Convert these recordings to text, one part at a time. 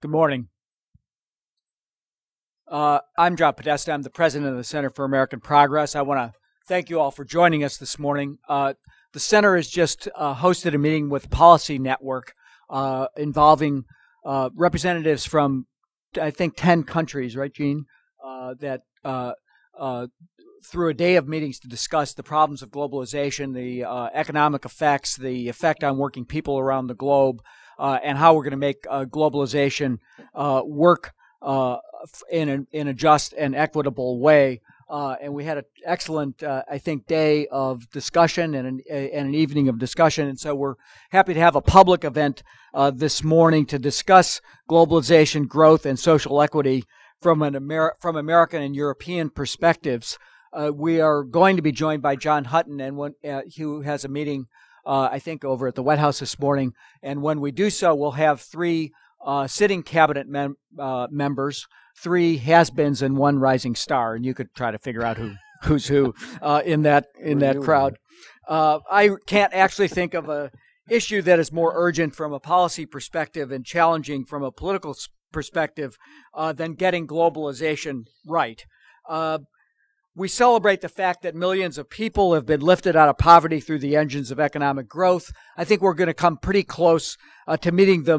Good morning. I'm John Podesta. I'm the president of the Center for American Progress. I want to thank you all for joining us this morning. The center has just hosted a meeting with Policy Network involving representatives from, I think, 10 countries, right, Gene, that through a day of meetings to discuss the problems of globalization, the economic effects, the effect on working people around the globe, and how we're going to make globalization work in a just and equitable way. And we had an excellent, I think, day of discussion and an evening of discussion. And so we're happy to have a public event this morning to discuss globalization, growth, and social equity from American and European perspectives. We are going to be joined by John Hutton, and who has a meeting I think over at the White House this morning. And when we do so, we'll have three sitting cabinet members, three has-beens, and one rising star. And you could try to figure out who's who in that crowd. I can't actually think of an issue that is more urgent from a policy perspective and challenging from a political perspective than getting globalization right. We celebrate the fact that millions of people have been lifted out of poverty through the engines of economic growth. I think we're going to come pretty close to meeting the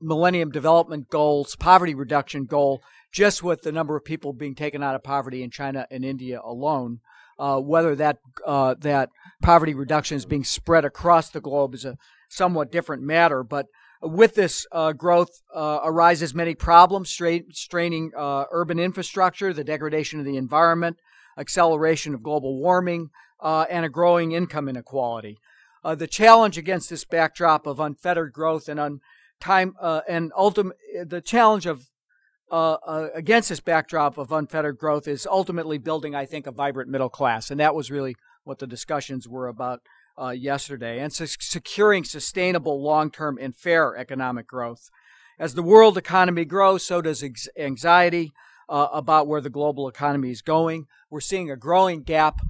Millennium Development Goals, poverty reduction goal, just with the number of people being taken out of poverty in China and India alone. Whether that poverty reduction is being spread across the globe is a somewhat different matter, but with this growth arises many problems, straining urban infrastructure, the degradation of the environment, acceleration of global warming, and a growing income inequality. The challenge against this backdrop of unfettered growth against this backdrop of unfettered growth is ultimately building, I think, a vibrant middle class, and that was really what the discussions were about yesterday, and securing sustainable, long-term, and fair economic growth. As the world economy grows, so does anxiety about where the global economy is going. We're seeing a growing gap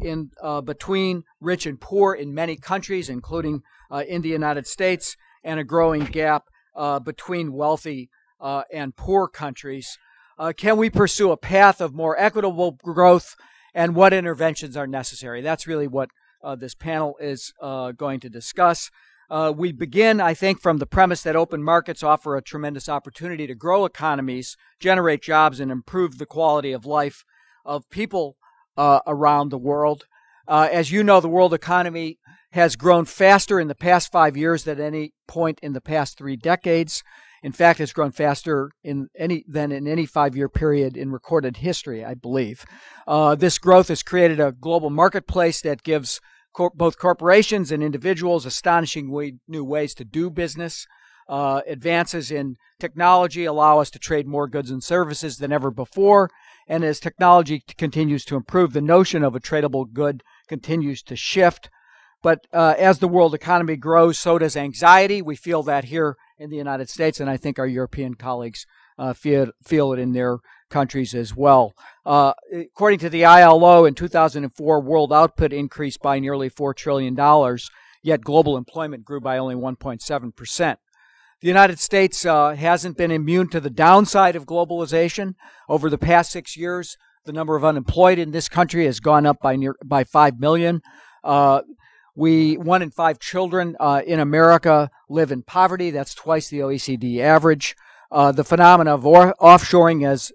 in between rich and poor in many countries, including in the United States, and a growing gap between wealthy and poor countries. Can we pursue a path of more equitable growth, and what interventions are necessary? That's really what this panel is going to discuss. We begin, I think, from the premise that open markets offer a tremendous opportunity to grow economies, generate jobs, and improve the quality of life of people around the world. As you know, the world economy has grown faster in the past 5 years than any point in the past 3 decades. In fact, it's grown faster than in any 5-year period in recorded history, I believe. This growth has created a global marketplace that gives both corporations and individuals astonishingly new ways to do business. Advances in technology allow us to trade more goods and services than ever before. And as technology continues to improve, the notion of a tradable good continues to shift. But as the world economy grows, so does anxiety. We feel that here in the United States, and I think our European colleagues feel it in their countries as well. According to the ILO, in 2004, world output increased by nearly $4 trillion, yet global employment grew by only 1.7%. The United States hasn't been immune to the downside of globalization. Over the past 6 years, the number of unemployed in this country has gone up by 5 million. 1 in 5 children in America live in poverty. That's twice the OECD average. The phenomena of offshoring has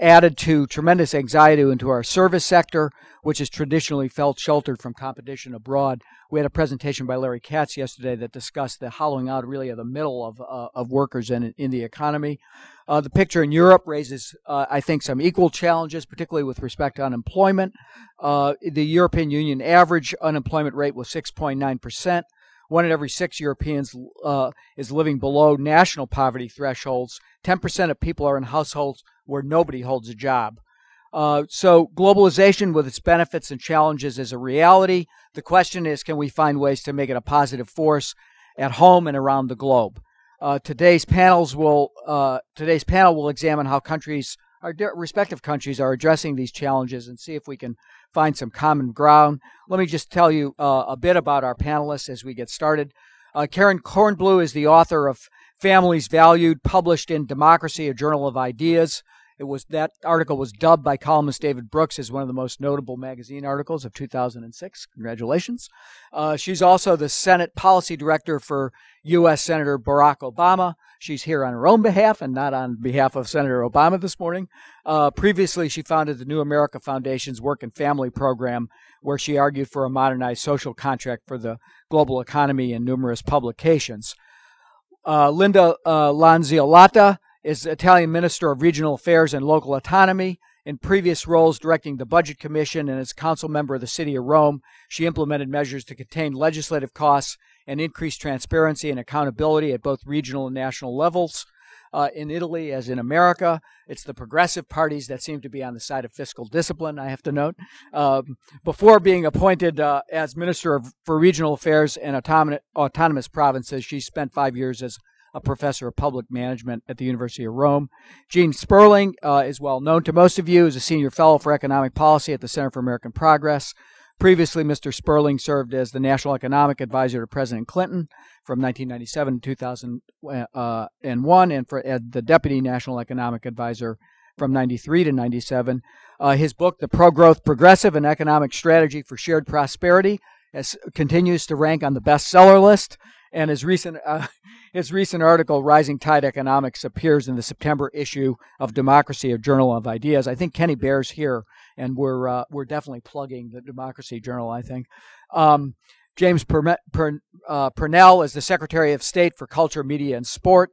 added to tremendous anxiety into our service sector, which has traditionally felt sheltered from competition abroad. We had a presentation by Larry Katz yesterday that discussed the hollowing out, really, of the middle of workers in the economy. The picture in Europe raises, I think, some equal challenges, particularly with respect to unemployment. The European Union average unemployment rate was 6.9%. 1 in every 6 Europeans is living below national poverty thresholds. 10% of people are in households where nobody holds a job. So globalization with its benefits and challenges is a reality. The question is, can we find ways to make it a positive force at home and around the globe? Today's panel will examine how respective countries are addressing these challenges and see if we can find some common ground. Let me just tell you a bit about our panelists as we get started. Karen Kornbluh is the author of Families Valued, published in Democracy, a Journal of Ideas. That article was dubbed by columnist David Brooks as one of the most notable magazine articles of 2006. Congratulations. She's also the Senate Policy Director for U.S. Senator Barack Obama. She's here on her own behalf and not on behalf of Senator Obama this morning. Previously, she founded the New America Foundation's Work and Family Program, where she argued for a modernized social contract for the global economy in numerous publications. Linda Lanziolata is Italian Minister of Regional Affairs and Local Autonomy. In previous roles directing the Budget Commission and as council member of the City of Rome, she implemented measures to contain legislative costs and increase transparency and accountability at both regional and national levels. In Italy, as in America, it's the progressive parties that seem to be on the side of fiscal discipline, I have to note. Before being appointed as Minister for Regional Affairs and Autonomous Provinces, she spent 5 years as a professor of public management at the University of Rome. Gene Sperling is well known to most of you as a senior fellow for economic policy at the Center for American Progress. Previously, Mr. Sperling served as the National Economic Advisor to President Clinton from 1997 to 2001 and the Deputy National Economic Advisor from 93 to 97. His book, The Pro-Growth Progressive, an Economic Strategy for Shared Prosperity, continues to rank on the bestseller list. And his recent article, Rising Tide Economics, appears in the September issue of Democracy, a Journal of Ideas. I think Kenny Baer's here, and we're definitely plugging the Democracy Journal, I think. James Purnell is the Secretary of State for Culture, Media, and Sport.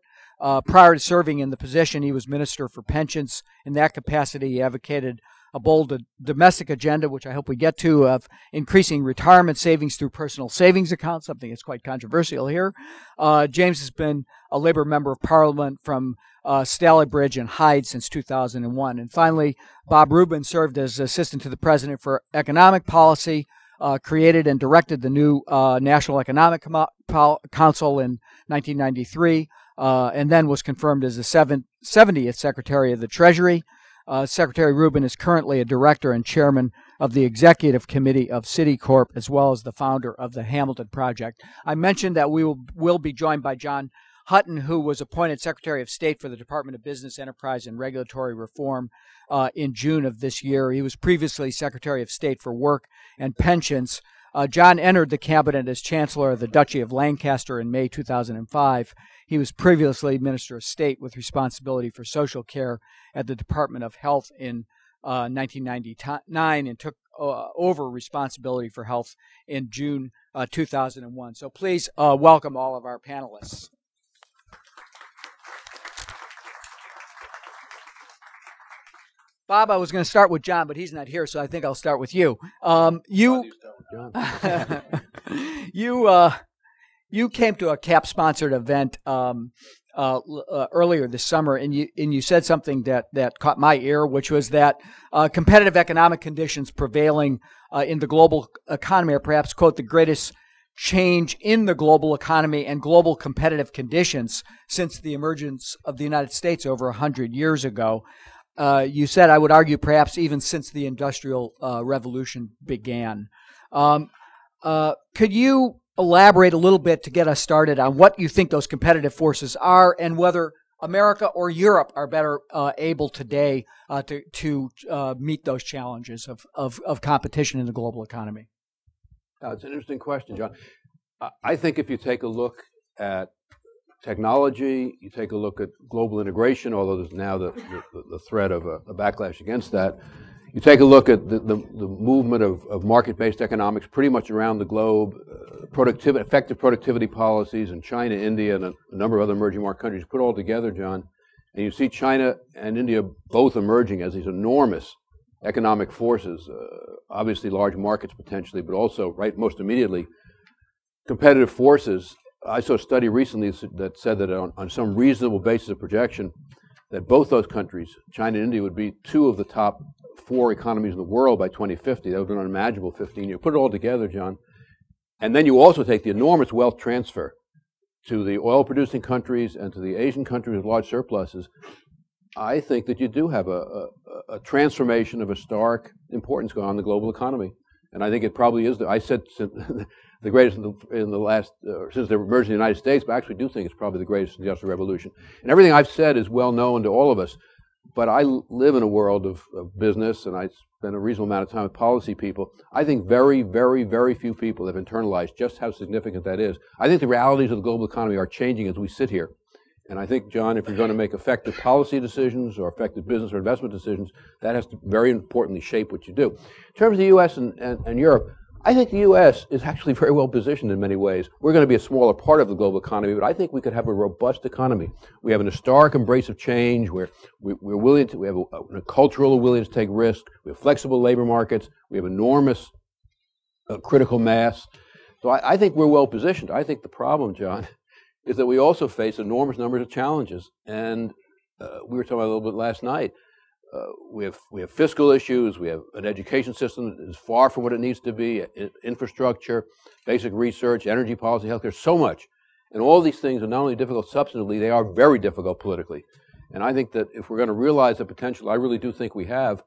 Prior to serving in the position, he was Minister for Pensions. In that capacity, he advocated a bold domestic agenda, which I hope we get to, of increasing retirement savings through personal savings accounts, something that's quite controversial here. James has been a Labor Member of Parliament from Stalybridge and Hyde since 2001. And finally, Bob Rubin served as Assistant to the President for Economic Policy, created and directed the new National Economic Council in 1993, and then was confirmed as the 70th Secretary of the Treasury. Secretary Rubin is currently a director and chairman of the executive committee of Citicorp, as well as the founder of the Hamilton Project. I mentioned that we will be joined by John Hutton, who was appointed Secretary of State for the Department of Business, Enterprise, and Regulatory Reform in June of this year. He was previously Secretary of State for Work and Pensions. John entered the cabinet as Chancellor of the Duchy of Lancaster in May 2005. He was previously Minister of State with responsibility for social care at the Department of Health in 1999 and took over responsibility for health in June 2001. So please welcome all of our panelists. Bob, I was going to start with John, but he's not here, so I think I'll start with you. You came to a CAP-sponsored event earlier this summer, and you said something that caught my ear, which was that competitive economic conditions prevailing in the global economy are perhaps, quote, the greatest change in the global economy and global competitive conditions since the emergence of the United States over 100 years ago. You said, I would argue, perhaps even since the Industrial Revolution began. Could you elaborate a little bit to get us started on what you think those competitive forces are and whether America or Europe are better able today to meet those challenges of competition in the global economy? It's an interesting question, John. I think if you take a look at technology, you take a look at global integration, although there's now the threat of a backlash against that. You take a look at the movement of market-based economics pretty much around the globe, effective productivity policies in China, India, and a number of other emerging market countries put all together, John, and you see China and India both emerging as these enormous economic forces, obviously large markets potentially, but also, right, most immediately, competitive forces. I saw a study recently that said that on some reasonable basis of projection that both those countries, China and India, would be two of the top four economies in the world by 2050. That would have been unimaginable 15 years. Put it all together, John. And then you also take the enormous wealth transfer to the oil-producing countries and to the Asian countries with large surpluses. I think that you do have a transformation of historic importance going on in the global economy. And I think it probably is, I said the greatest in the last, since the emergence of the United States, but I actually do think it's probably the greatest industrial revolution. And everything I've said is well known to all of us, but I live in a world of business, and I spend a reasonable amount of time with policy people. I think very, very, very few people have internalized just how significant that is. I think the realities of the global economy are changing as we sit here. And I think, John, if you're going to make effective policy decisions or effective business or investment decisions, that has to very importantly shape what you do. In terms of the U.S. and Europe, I think the U.S. is actually very well positioned in many ways. We're going to be a smaller part of the global economy, but I think we could have a robust economy. We have an historic embrace of change. We're willing to, we have a cultural willingness to take risk. We have flexible labor markets. We have enormous critical mass. So I think we're well positioned. I think the problem, John, is that we also face enormous numbers of challenges. And we were talking about a little bit last night. We have fiscal issues. We have an education system that is far from what it needs to be, infrastructure, basic research, energy policy, healthcare, so much. And all these things are not only difficult substantively, they are very difficult politically. And I think that if we're going to realize the potential I really do think we have,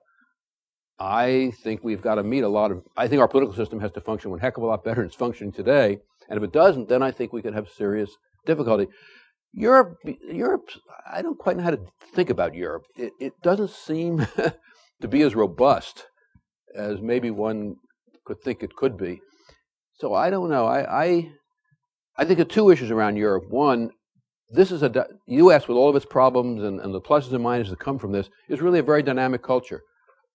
I think we've got to meet a lot of, I think our political system has to function one heck of a lot better than it's functioning today. And if it doesn't, then I think we could have serious difficulty. Europe. I don't quite know how to think about Europe. It doesn't seem to be as robust as maybe one could think it could be. So I don't know. I think there are two issues around Europe. One, this is a U.S. with all of its problems and the pluses and minuses that come from this is really a very dynamic culture.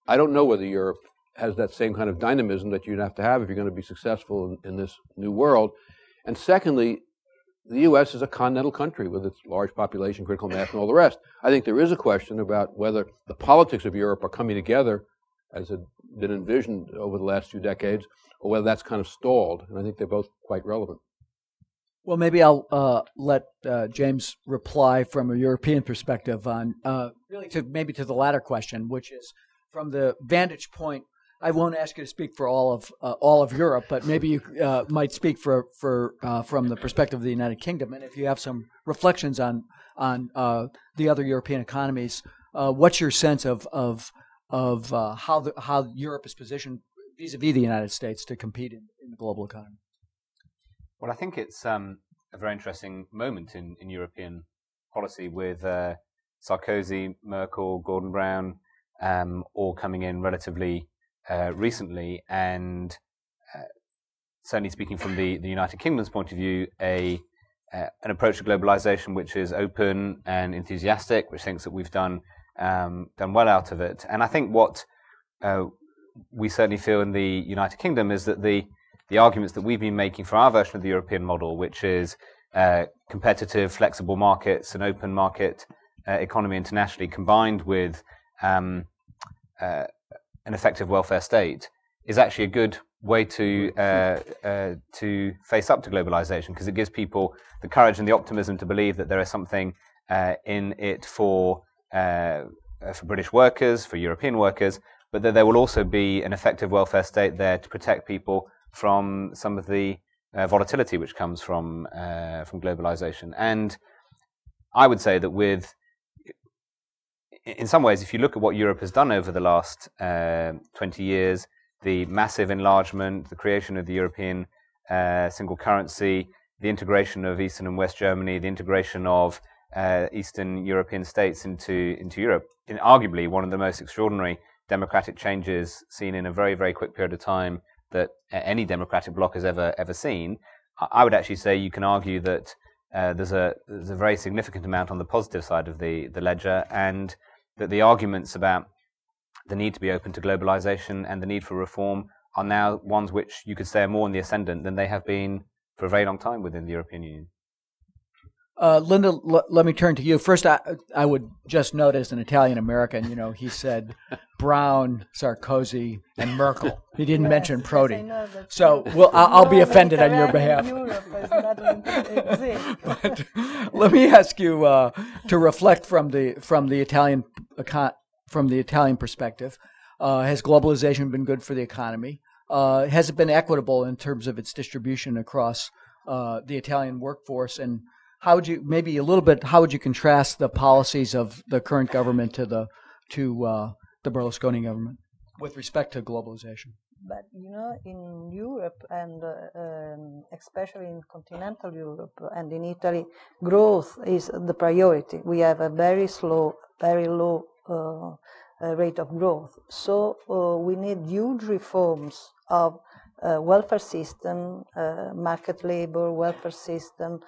I don't know whether Europe has that same kind of dynamism that you'd have to have if you're going to be successful in this new world. And secondly, the U.S. is a continental country with its large population, critical mass, and all the rest. I think there is a question about whether the politics of Europe are coming together as had been envisioned over the last few decades, or whether that's kind of stalled. And I think they're both quite relevant. Well, maybe I'll let James reply from a European perspective on really to the latter question, which is from the vantage point. I won't ask you to speak for all of Europe, but maybe you might speak for from the perspective of the United Kingdom. And if you have some reflections on the other European economies, what's your sense of how Europe is positioned vis-a-vis the United States to compete in the global economy? Well, I think it's a very interesting moment in European policy with Sarkozy, Merkel, Gordon Brown, all coming in relatively recently, and certainly speaking from the United Kingdom's point of view, an approach to globalization which is open and enthusiastic, which thinks that we've done well out of it. And I think what we certainly feel in the United Kingdom is that the arguments that we've been making for our version of the European model, which is competitive, flexible markets, an open market economy internationally, combined with an effective welfare state, is actually a good way to face up to globalization, because it gives people the courage and the optimism to believe that there is something in it for British workers, for European workers, but that there will also be an effective welfare state there to protect people from some of the volatility which comes from globalization. And I would say that in some ways, if you look at what Europe has done over the last 20 years, the massive enlargement, the creation of the European single currency, the integration of Eastern and West Germany, the integration of Eastern European states into Europe, in arguably one of the most extraordinary democratic changes seen in a very, very quick period of time that any democratic bloc has ever seen, I would actually say you can argue that there's a very significant amount on the positive side of the ledger, and that the arguments about the need to be open to globalization and the need for reform are now ones which you could say are more in the ascendant than they have been for a very long time within the European Union. Linda, let me turn to you. First, I would just note as an Italian-American, he said Brown, Sarkozy, and Merkel. He didn't mention Prodi. So I'll be offended on your behalf. But let me ask you to reflect from the Italian perspective Has globalization been good for the economy? Has it been equitable in terms of its distribution across the Italian workforce? And how would you, maybe a little bit, how would you contrast the policies of the current government to the Berlusconi government with respect to globalization? But, you know, in Europe and especially in continental Europe and in Italy, growth is the priority. We have a very slow, very low rate of growth. So we need huge reforms of welfare system, market labor, welfare system,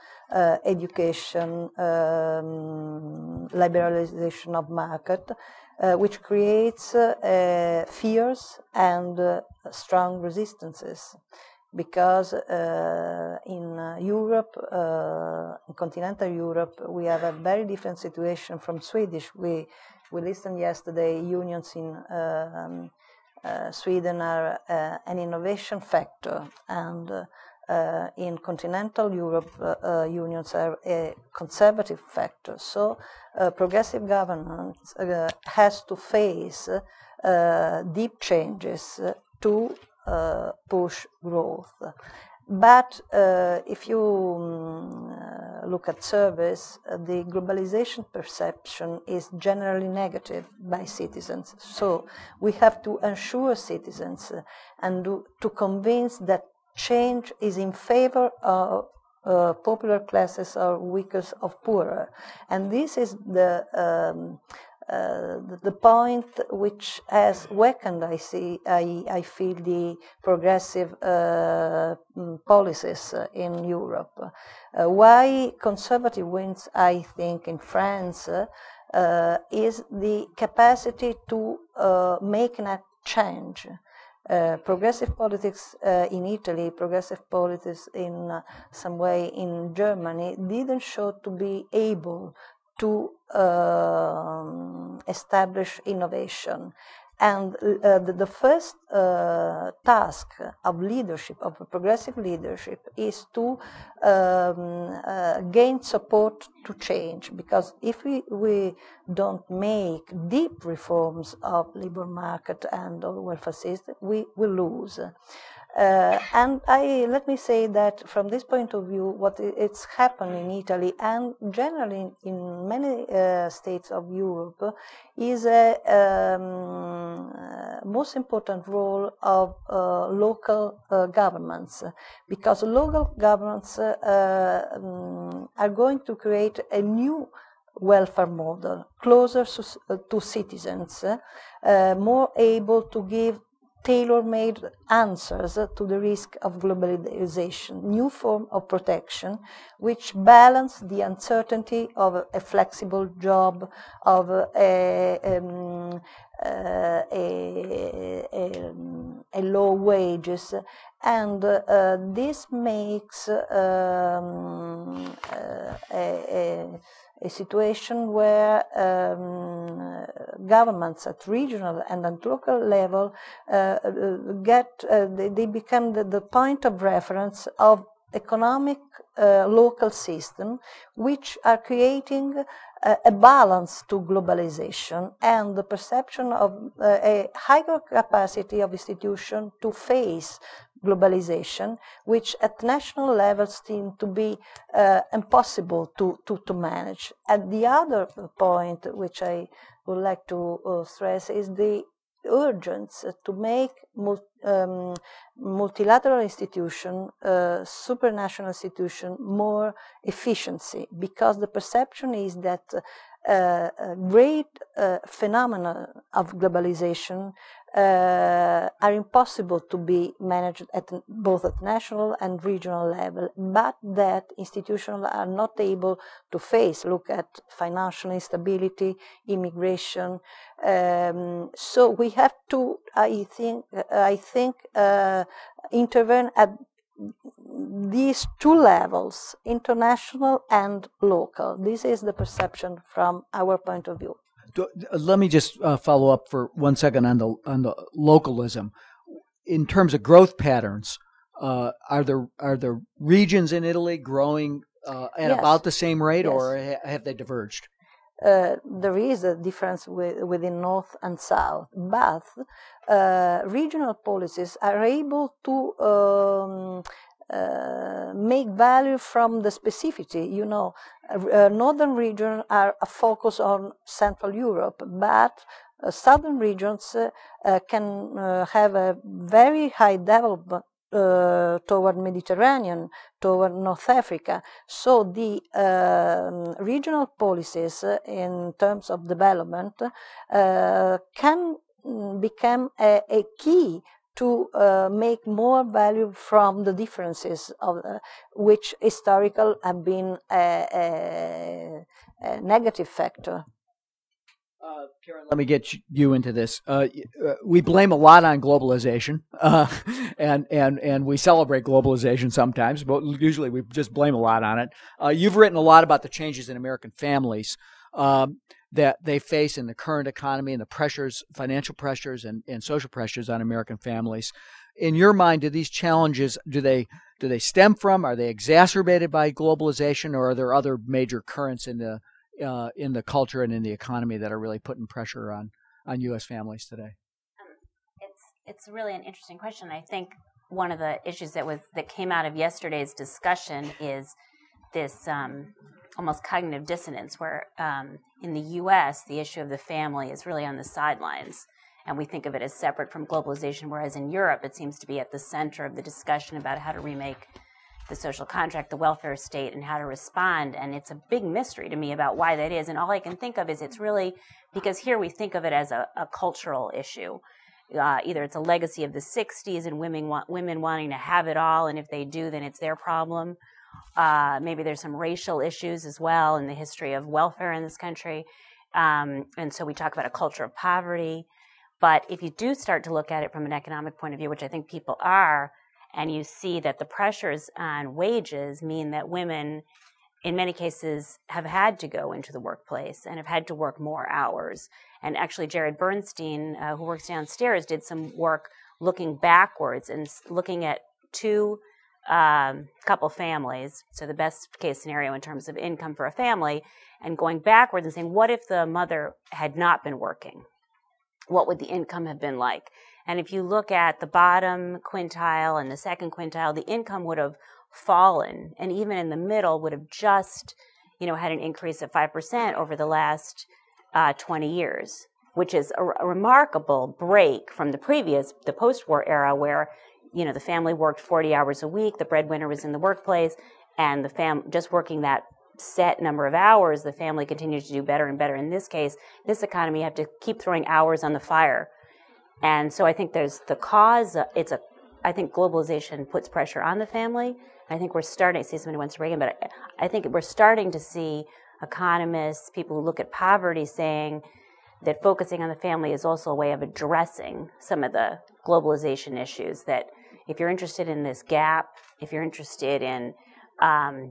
education, liberalization of market, which creates fears and strong resistances, because in Europe, in continental Europe, we have a very different situation from Swedish. We listened yesterday. Unions in Sweden are an innovation factor, and in continental Europe, unions are a conservative factor. So progressive governance has to face deep changes to push growth. But if you look at surveys, the globalization perception is generally negative by citizens. So we have to ensure citizens and to convince that change is in favor of popular classes or weakest of poorer. And this is the point which has weakened, I feel, the progressive policies in Europe. Why conservative wins, I think, in France is the capacity to make a change. Progressive politics in Italy, progressive politics in some way in Germany didn't show to be able to establish innovation. And the first task of leadership, of progressive leadership, is to gain support to change. Because if we don't make deep reforms of labor market and of welfare system, we will lose. And let me say that from this point of view, what it's happened in Italy and generally in many states of Europe is a most important role of local governments, because local governments are going to create a new welfare model, closer to citizens, more able to give tailor-made answers to the risk of globalization, new form of protection, which balance the uncertainty of a flexible job, of a low wages, and this makes a situation where governments at regional and at local level they become the point of reference of economic local system, which are creating a balance to globalization and the perception of a higher capacity of institution to face globalization, which at national level seem to be impossible to manage. And the other point which I would like to stress is the urgence to make multilateral institution, supranational institution, more efficiency, because the perception is that great phenomena of globalization are impossible to be managed at both at national and regional level, but that institutions are not able to face. Look at financial instability, immigration. So we have to, I think, intervene at these two levels, international and local. This is the perception from our point of view. Let me just follow up for 1 second on the localism. In terms of growth patterns, are there regions in Italy growing at about the same rate, or have they diverged? there is a difference within North and South, but regional policies are able to make value from the specificity. You know, northern regions are a focus on Central Europe, but southern regions can have a very high development toward Mediterranean, toward North Africa. So the regional policies in terms of development can become a key to make more value from the differences of which historical have been a negative factor. Karen, let me get you into this. We blame a lot on globalization, and we celebrate globalization sometimes, but usually we just blame a lot on it. You've written a lot about the changes in American families that they face in the current economy and the pressures, financial pressures and social pressures on American families. In your mind, do these challenges, do they stem from, are they exacerbated by globalization, or are there other major currents in the culture and in the economy that are really putting pressure on U.S. families today? It's really an interesting question. I think one of the issues that came out of yesterday's discussion is this almost cognitive dissonance, where in the U.S. the issue of the family is really on the sidelines, and we think of it as separate from globalization, whereas in Europe it seems to be at the center of the discussion about how to remake the social contract, the welfare state, and how to respond. And it's a big mystery to me about why that is. And all I can think of is it's really because here we think of it as a cultural issue. Either it's a legacy of the 60s and women wanting to have it all, and if they do, then it's their problem. Maybe there's some racial issues as well in the history of welfare in this country. And so we talk about a culture of poverty. But if you do start to look at it from an economic point of view, which I think people are, and you see that the pressures on wages mean that women, in many cases, have had to go into the workplace and have had to work more hours. And actually, Jared Bernstein, who works downstairs, did some work looking backwards and looking at two couple families, so the best case scenario in terms of income for a family, and going backwards and saying, what if the mother had not been working? What would the income have been like? And if you look at the bottom quintile and the second quintile, the income would have fallen, and even in the middle would have just, had an increase of 5% over the last 20 years, which is a remarkable break from the post-war era, where, the family worked 40 hours a week, the breadwinner was in the workplace, and the just working that set number of hours, the family continues to do better and better. In this case, this economy, you have to keep throwing hours on the fire. And so I think there's the cause. I think globalization puts pressure on the family. I think we're starting. I see somebody wants to Reagan, but I think we're starting to see economists, people who look at poverty, saying that focusing on the family is also a way of addressing some of the globalization issues. That if you're interested in this gap, if you're interested in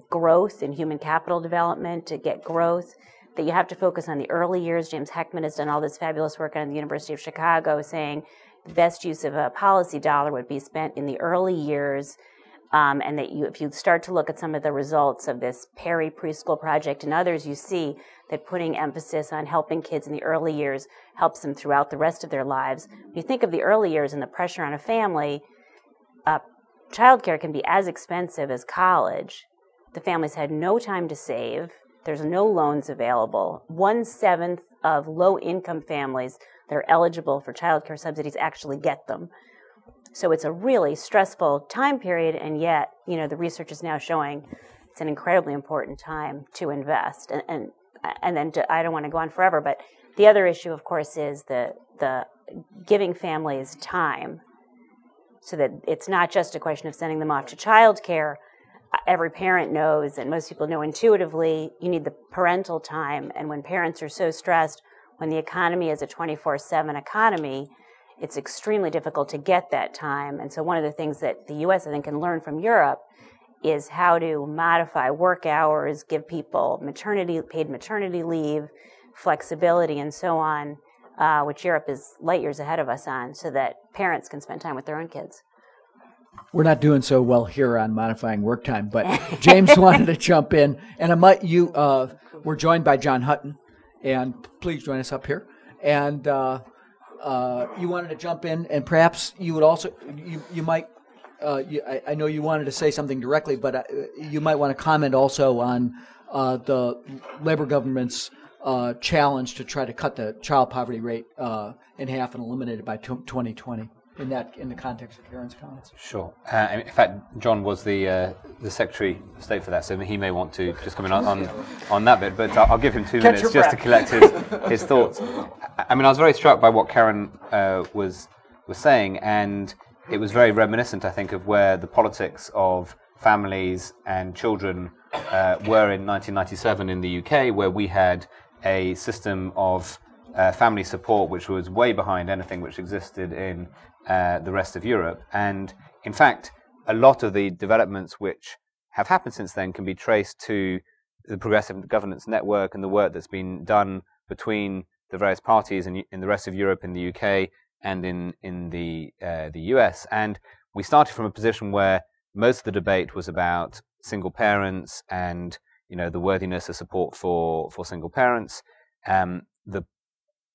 growth and human capital development to get growth, that you have to focus on the early years. James Heckman has done all this fabulous work at the University of Chicago, saying the best use of a policy dollar would be spent in the early years, and that if you start to look at some of the results of this Perry Preschool Project and others, you see that putting emphasis on helping kids in the early years helps them throughout the rest of their lives. When you think of the early years and the pressure on a family, childcare can be as expensive as college. The families had no time to save. There's no loans available. 1/7 of low-income families that are eligible for childcare subsidies actually get them. So it's a really stressful time period, and yet, the research is now showing it's an incredibly important time to invest. And then I don't want to go on forever, but the other issue, of course, is the giving families time, so that it's not just a question of sending them off to childcare. Every parent knows, and most people know intuitively, you need the parental time. And when parents are so stressed, when the economy is a 24/7 economy, it's extremely difficult to get that time. And so one of the things that the U.S., I think, can learn from Europe is how to modify work hours, give people paid maternity leave, flexibility, and so on, which Europe is light years ahead of us on, so that parents can spend time with their own kids. We're not doing so well here on modifying work time, but James wanted to jump in, and we're joined by John Hutton, and please join us up here. And you wanted to jump in, and perhaps you would also, you might, I know you wanted to say something directly, but you might want to comment also on the Labor government's challenge to try to cut the child poverty rate in half and eliminate it by 2020. In the context of Karen's comments. Sure. In fact, John was the Secretary of State for that, so he may want to just come in on that bit. But I'll give him 2 minutes just to collect his thoughts. I mean, I was very struck by what Karen was saying, and it was very reminiscent, I think, of where the politics of families and children were in 1997 in the UK, where we had a system of family support which was way behind anything which existed in the rest of Europe. And in fact, a lot of the developments which have happened since then can be traced to the Progressive Governance Network and the work that's been done between the various parties in the rest of Europe, in the UK, and in the US. And we started from a position where most of the debate was about single parents and, you know, the worthiness of support for single parents, and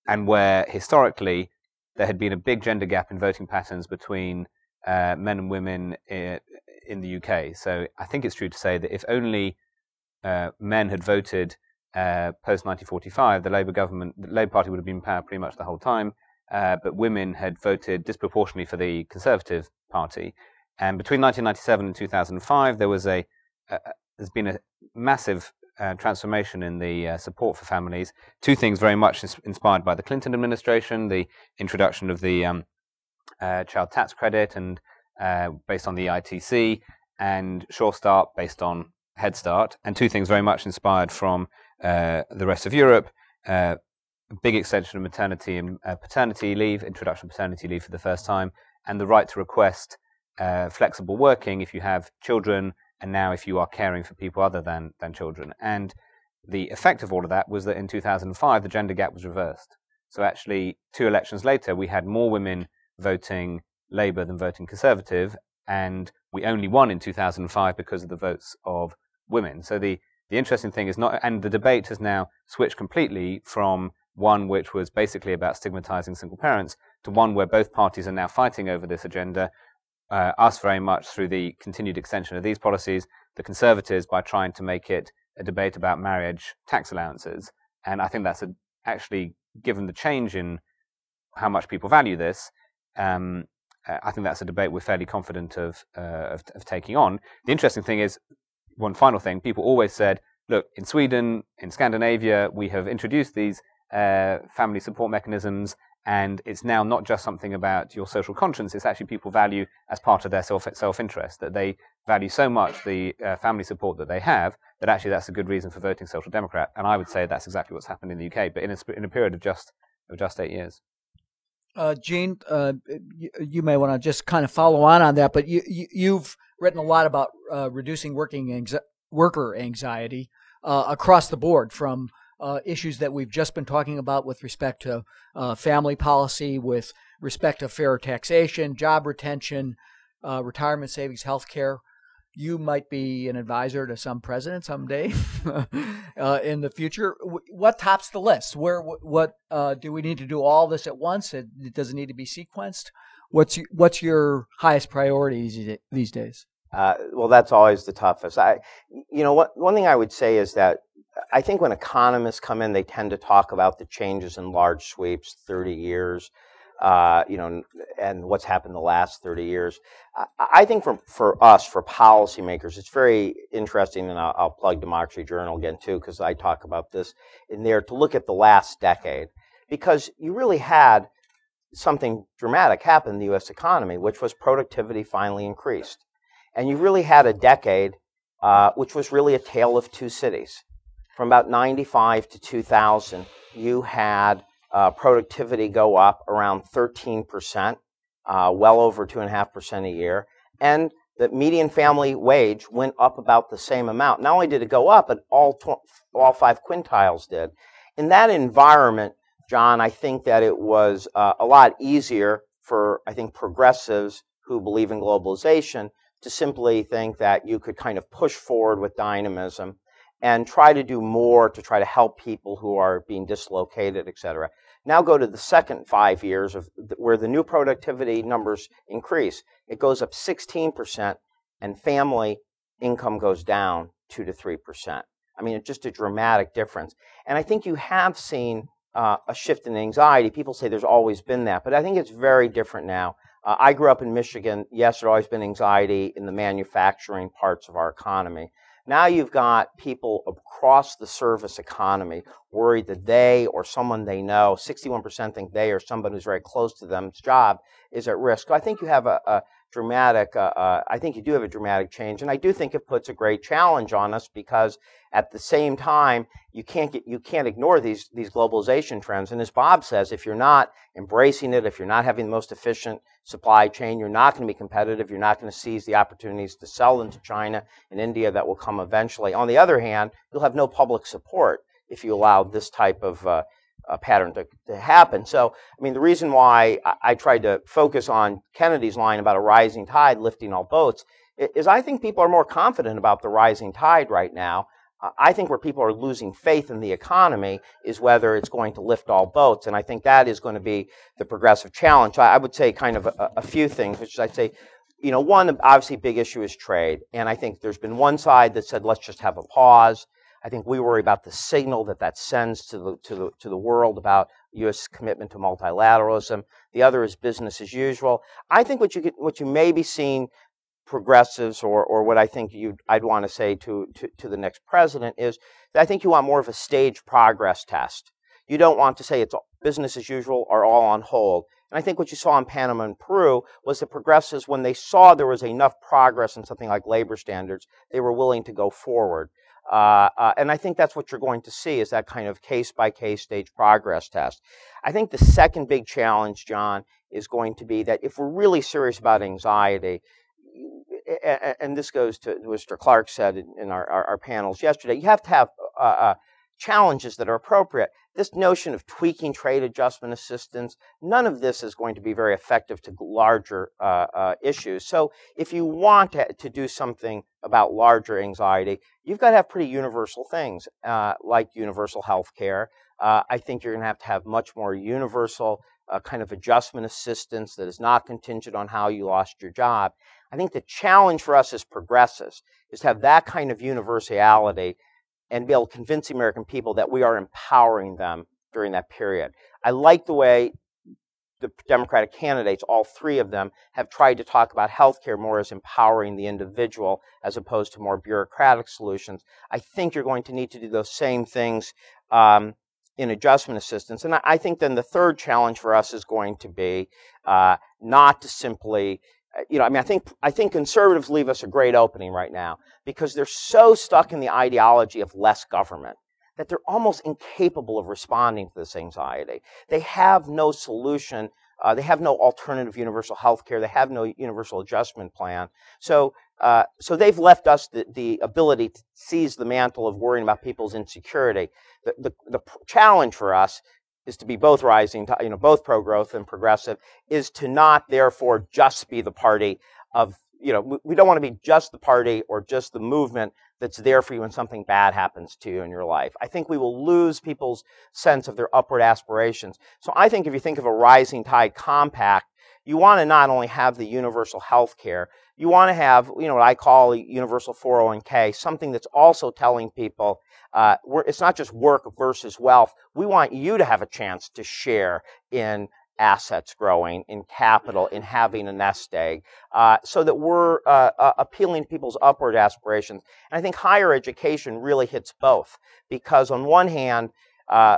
where historically there had been a big gender gap in voting patterns between men and women in the UK. So I think it's true to say that if only men had voted post-1945, the Labour Party would have been in power pretty much the whole time, but women had voted disproportionately for the Conservative Party. And between 1997 and 2005, there's been a massive transformation in the support for families. Two things very much inspired by the Clinton administration: the introduction of the child tax credit, and based on the ITC, and Sure Start based on Head Start. And two things very much inspired from the rest of Europe: a big extension of maternity and paternity leave, introduction of paternity leave for the first time, and the right to request flexible working if you have children, and now if you are caring for people other than children. And the effect of all of that was that in 2005, the gender gap was reversed. So actually, 2 elections later, we had more women voting Labour than voting Conservative, and we only won in 2005 because of the votes of women. So the interesting thing is not, and the debate has now switched completely from one which was basically about stigmatising single parents to one where both parties are now fighting over this agenda, us very much through the continued extension of these policies, the Conservatives by trying to make it a debate about marriage tax allowances. And I think that's actually, given the change in how much people value this, I think that's a debate we're fairly confident of taking on. The interesting thing is, one final thing, people always said, look, in Sweden, in Scandinavia, we have introduced these family support mechanisms, and it's now not just something about your social conscience, it's actually people value as part of their self-interest, that they value so much the family support that they have, that actually that's a good reason for voting Social Democrat. And I would say that's exactly what's happened in the UK, but in a period of just 8 years. Gene, you may want to just kind of follow on that, but you've written a lot about reducing worker anxiety across the board, from issues that we've just been talking about with respect to family policy, with respect to fair taxation, job retention, retirement savings, healthcare. You might be an advisor to some president someday in the future. What tops the list? What do we need to do all this at once? It doesn't need to be sequenced. What's your highest priorities these days? Well, that's always the toughest. One thing I would say is that I think when economists come in, they tend to talk about the changes in large sweeps, 30 years, and what's happened the last 30 years. I think for us, for policymakers, it's very interesting, and I'll plug Democracy Journal again, too, because I talk about this in there, to look at the last decade, because you really had something dramatic happen in the U.S. economy, which was productivity finally increased. And you really had a decade, which was really a tale of two cities. From about 95 to 2000, you had productivity go up around 13%, well over 2.5% a year. And the median family wage went up about the same amount. Not only did it go up, but all 5 quintiles did. In that environment, John, I think that it was a lot easier for, I think, progressives who believe in globalization to simply think that you could kind of push forward with dynamism and try to do more to try to help people who are being dislocated, et cetera. Now go to the second 5 years of where the new productivity numbers increase. It goes up 16% and family income goes down 2 to 3%. I mean, it's just a dramatic difference. And I think you have seen a shift in anxiety. People say there's always been that, but I think it's very different now. I grew up in Michigan. Yes, there's always been anxiety in the manufacturing parts of our economy. Now you've got people across the service economy worried that they or someone they know, 61% think they or somebody who's very close to them's job is at risk. So I think you have a dramatic, I think you do have a dramatic change. And I do think it puts a great challenge on us because at the same time, you can't ignore these globalization trends. And as Bob says, if you're not embracing it, if you're not having the most efficient supply chain, you're not going to be competitive. You're not going to seize the opportunities to sell into China and India that will come eventually. On the other hand, you'll have no public support if you allow this type of pattern to happen. So, I mean, the reason why I tried to focus on Kennedy's line about a rising tide lifting all boats is I think people are more confident about the rising tide right now. I think where people are losing faith in the economy is whether it's going to lift all boats. And I think that is going to be the progressive challenge. I would say kind of a few things, which I'd say, you know, one obviously big issue is trade. And I think there's been one side that said, let's just have a pause. I think we worry about the signal that sends to the world about U.S. commitment to multilateralism. The other is business as usual. I think what you may be seeing progressives or what I think I'd want to say to the next president is that I think you want more of a staged progress test. You don't want to say it's business as usual or all on hold. And I think what you saw in Panama and Peru was that progressives, when they saw there was enough progress in something like labor standards, they were willing to go forward. And I think that's what you're going to see is that kind of case-by-case stage progress test. I think the second big challenge, John, is going to be that if we're really serious about anxiety, and this goes to what Mr. Clark said in our panels yesterday, you have to have challenges that are appropriate. This notion of tweaking trade adjustment assistance, none of this is going to be very effective to larger issues. So if you want to do something about larger anxiety, you've got to have pretty universal things like universal health care. I think you're going to have much more universal kind of adjustment assistance that is not contingent on how you lost your job. I think the challenge for us as progressives is to have that kind of universality and be able to convince the American people that we are empowering them during that period. I like the way the Democratic candidates, all three of them, have tried to talk about healthcare more as empowering the individual as opposed to more bureaucratic solutions. I think you're going to need to do those same things in adjustment assistance. And I think then the third challenge for us is going to be not to simply, you know, I mean, I think conservatives leave us a great opening right now because they're so stuck in the ideology of less government that they're almost incapable of responding to this anxiety. They have no solution. They have no alternative universal health care. They have no universal adjustment plan. So they've left us the ability to seize the mantle of worrying about people's insecurity. The challenge for us is to be both rising, you know, both pro-growth and progressive, is to not therefore just be the party of, you know, we don't want to be just the party or just the movement that's there for you when something bad happens to you in your life. I think we will lose people's sense of their upward aspirations. So I think if you think of a rising tide compact, you want to not only have the universal health care, you want to have, you know, what I call a universal 401k, something that's also telling people it's not just work versus wealth. We want you to have a chance to share in assets growing, in capital, in having a nest egg, so that we're appealing to people's upward aspirations. And I think higher education really hits both, because on one hand,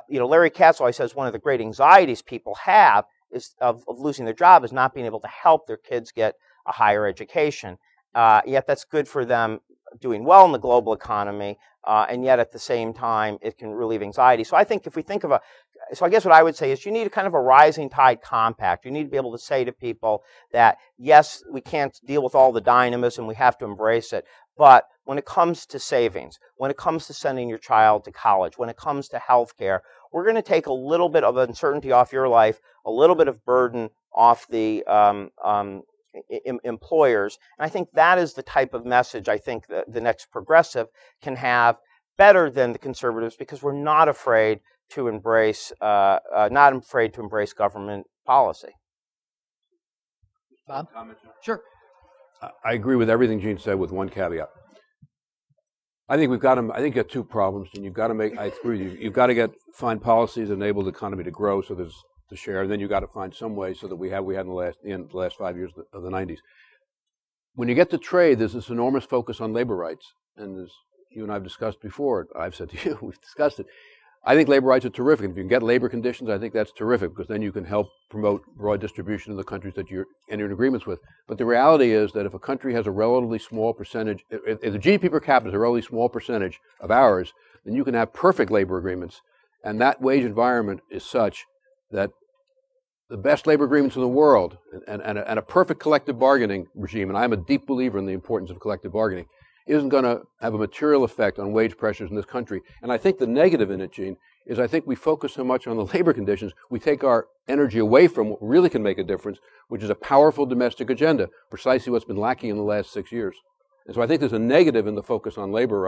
you know, Larry Katz always says one of the great anxieties people have is of losing their job is not being able to help their kids get a higher education. Yet that's good for them doing well in the global economy, and yet at the same time, it can relieve anxiety. So I think if we think of so I guess what I would say is you need a kind of a rising tide compact. You need to be able to say to people that, yes, we can't deal with all the dynamism, we have to embrace it, but when it comes to savings, when it comes to sending your child to college, when it comes to health care, we're going to take a little bit of uncertainty off your life, a little bit of burden off the employers. And I think that is the type of message I think the next progressive can have better than the conservatives because we're not afraid to embrace government policy. Bob? Sure. I agree with everything Gene said, with one caveat. I think we've got to. I think you got two problems, and you've got to make. I agree with you. You've got to find policies that enable the economy to grow, so there's the share, and then you've got to find some way so that we had in the last 5 years of the 90s. When you get to trade, there's this enormous focus on labor rights, and as you and I have discussed before, I've said to you, we've discussed it. I think labor rights are terrific. If you can get labor conditions, I think that's terrific, because then you can help promote broad distribution in the countries that you're entering agreements with. But the reality is that if a country has a relatively small percentage, if the GDP per capita is a relatively small percentage of ours, then you can have perfect labor agreements. And that wage environment is such that the best labor agreements in the world and a perfect collective bargaining regime, and I'm a deep believer in the importance of collective bargaining, isn't going to have a material effect on wage pressures in this country. And I think the negative in it, Gene, is I think we focus so much on the labor conditions, we take our energy away from what really can make a difference, which is a powerful domestic agenda, precisely what's been lacking in the last 6 years. And so I think there's a negative in the focus on labor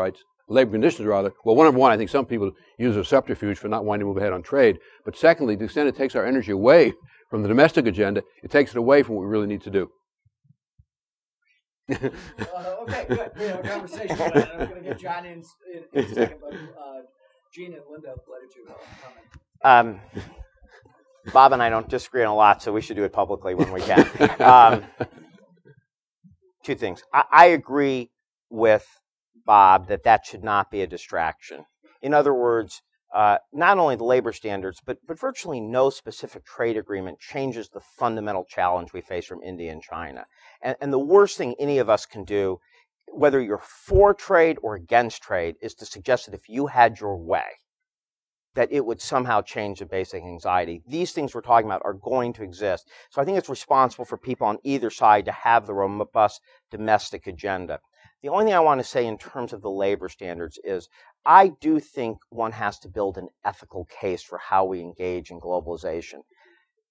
conditions. Well, one, I think some people use a subterfuge for not wanting to move ahead on trade. But secondly, to the extent it takes our energy away from the domestic agenda, it takes it away from what we really need to do. Okay, good. We have a conversation. I'm going to get John in a second, but Gene and Linda, let you comment. Bob and I don't disagree on a lot, so we should do it publicly when we can. Two things. I agree with Bob that should not be a distraction. In other words, not only the labor standards, but virtually no specific trade agreement changes the fundamental challenge we face from India and China. And the worst thing any of us can do, whether you're for trade or against trade, is to suggest that if you had your way, that it would somehow change the basic anxiety. These things we're talking about are going to exist. So I think it's responsible for people on either side to have the robust domestic agenda. The only thing I want to say in terms of the labor standards is I do think one has to build an ethical case for how we engage in globalization.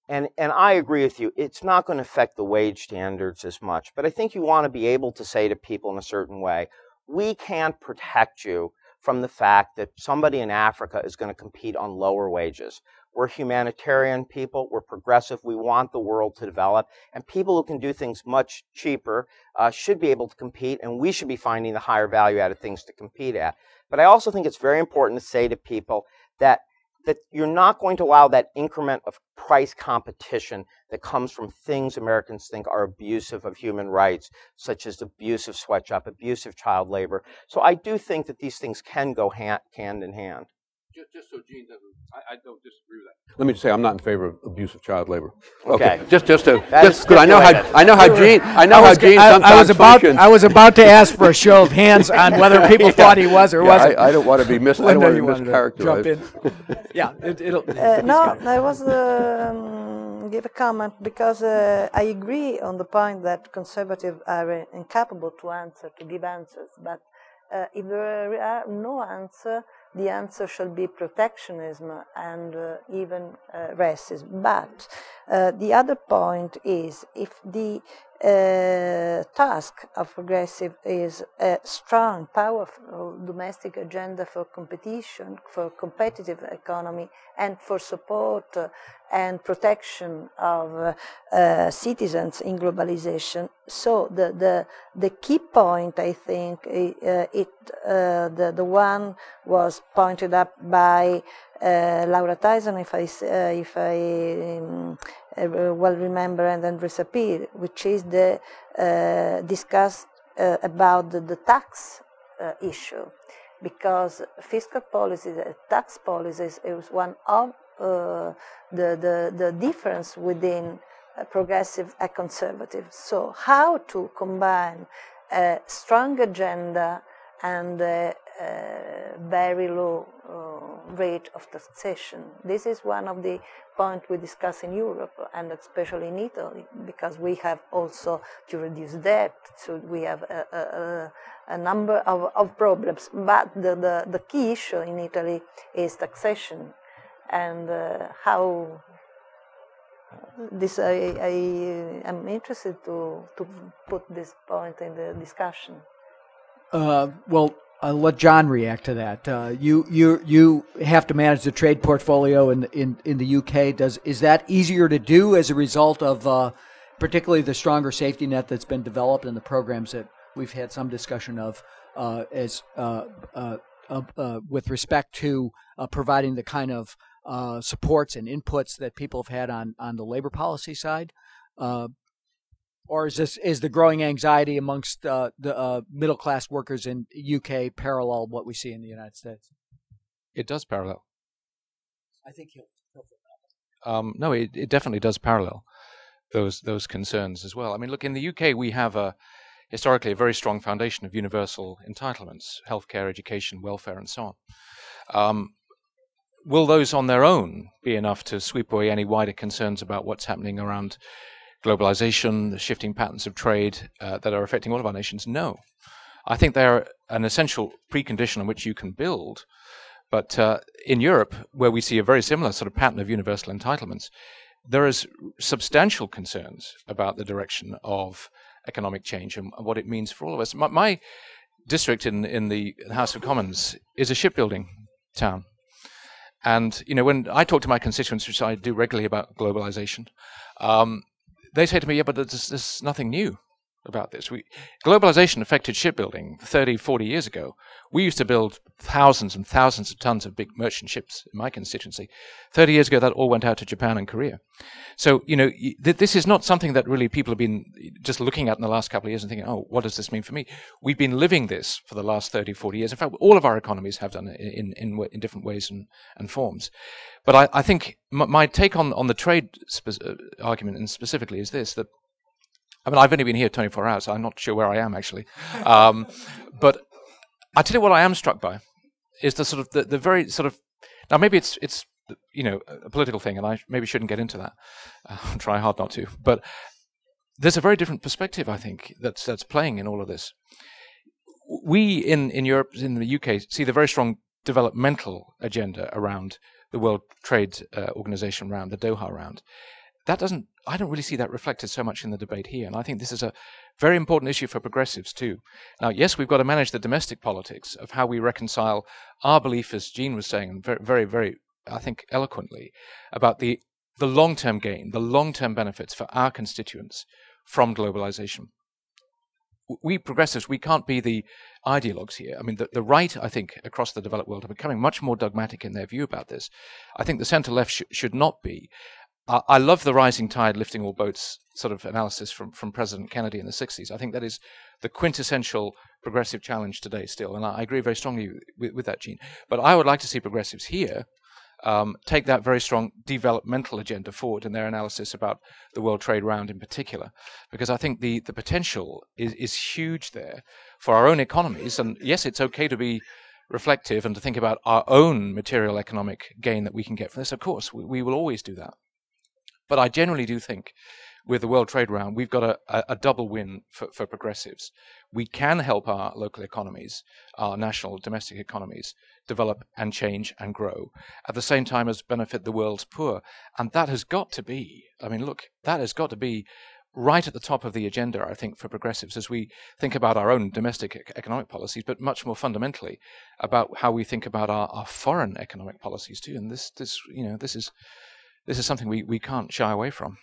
And I agree with you, it's not going to affect the wage standards as much, but I think you want to be able to say to people in a certain way, we can't protect you from the fact that somebody in Africa is going to compete on lower wages. We're humanitarian people, we're progressive, we want the world to develop, and people who can do things much cheaper should be able to compete, and we should be finding the higher value added things to compete at. But I also think it's very important to say to people that you're not going to allow that increment of price competition that comes from things Americans think are abusive of human rights, such as abuse of sweatshop, abuse of child labor. So I do think that these things can go hand in hand. Just so Gene doesn't, I don't disagree with that. Let me just say I'm not in favor of abuse of child labor. Okay. Because I know how Gene sometimes functions. I was about to ask for a show of hands on whether people thought he was or wasn't. I don't want to be mischaracterized. I was give a comment because I agree on the point that conservatives are incapable to give answers. But if there are no answer, the answer shall be protectionism and even racism. But the other point is, if the task of progressive is a strong, powerful domestic agenda for competition, for competitive economy, and for support and protection of citizens in globalization. So the key point, I think, the one was pointed up by Laura Tyson, if I remember, and Andres Sapir, which is the discussed about the tax issue, because fiscal policies, tax policies, is one of the difference within progressive and conservative. So how to combine a strong agenda and very low rate of taxation. This is one of the points we discuss in Europe and especially in Italy, because we have also to reduce debt, so we have a number of problems. But the key issue in Italy is taxation and how this. I am interested to put this point in the discussion. Well, I'll let John react to that. You have to manage the trade portfolio in the UK. Is that easier to do as a result of particularly the stronger safety net that's been developed and the programs that we've had some discussion of with respect to providing the kind of supports and inputs that people have had on the labor policy side? Or is the growing anxiety amongst the middle class workers in UK parallel what we see in the United States? It does parallel. I think no, it definitely does parallel those concerns as well. I mean, look, in the UK we have historically a very strong foundation of universal entitlements: healthcare, education, welfare, and so on. Will those on their own be enough to sweep away any wider concerns about what's happening around globalization, the shifting patterns of trade that are affecting all of our nations? No. I think they're an essential precondition on which you can build. But in Europe, where we see a very similar sort of pattern of universal entitlements, there is substantial concerns about the direction of economic change and what it means for all of us. My district in the House of Commons is a shipbuilding town. And, you know, when I talk to my constituents, which I do regularly about globalization, they say to me, yeah, but there's nothing new about this. Globalization affected shipbuilding 30, 40 years ago. We used to build thousands and thousands of tons of big merchant ships in my constituency. 30 years ago, that all went out to Japan and Korea. So, you know, this is not something that really people have been just looking at in the last couple of years and thinking, oh, what does this mean for me? We've been living this for the last 30, 40 years. In fact, all of our economies have done it in different ways and forms. But I think my take on the trade argument and specifically is this, that I mean, I've only been here 24 hours. So I'm not sure where I am, actually. But I tell you what I am struck by is the sort of the very sort of, now maybe it's you know, a political thing, and I maybe shouldn't get into that. I'll try hard not to. But there's a very different perspective, I think, that's playing in all of this. We in Europe, in the UK, see the very strong developmental agenda around the World Trade Organization round, the Doha round. That doesn't, I don't really see that reflected so much in the debate here. And I think this is a very important issue for progressives too. Now, yes, we've got to manage the domestic politics of how we reconcile our belief, as Gene was saying, and very, very, I think, eloquently, about the long-term gain, the long-term benefits for our constituents from globalization. We progressives, we can't be the ideologues here. I mean, the right, I think, across the developed world are becoming much more dogmatic in their view about this. I think the centre-left should not be. I love the rising tide lifting all boats sort of analysis from President Kennedy in the 60s. I think that is the quintessential progressive challenge today still, and I agree very strongly with that, Gene. But I would like to see progressives here take that very strong developmental agenda forward in their analysis about the World Trade Round in particular, because I think the potential is huge there for our own economies. And yes, it's okay to be reflective and to think about our own material economic gain that we can get from this. Of course, we will always do that. But I generally do think with the World Trade Round, we've got a double win for progressives. We can help our local economies, our national domestic economies, develop and change and grow at the same time as benefit the world's poor. And that has got to be, I mean, look, that has got to be right at the top of the agenda, I think, for progressives as we think about our own domestic economic policies, but much more fundamentally about how we think about our foreign economic policies too. And this you know, this is something we can't shy away from.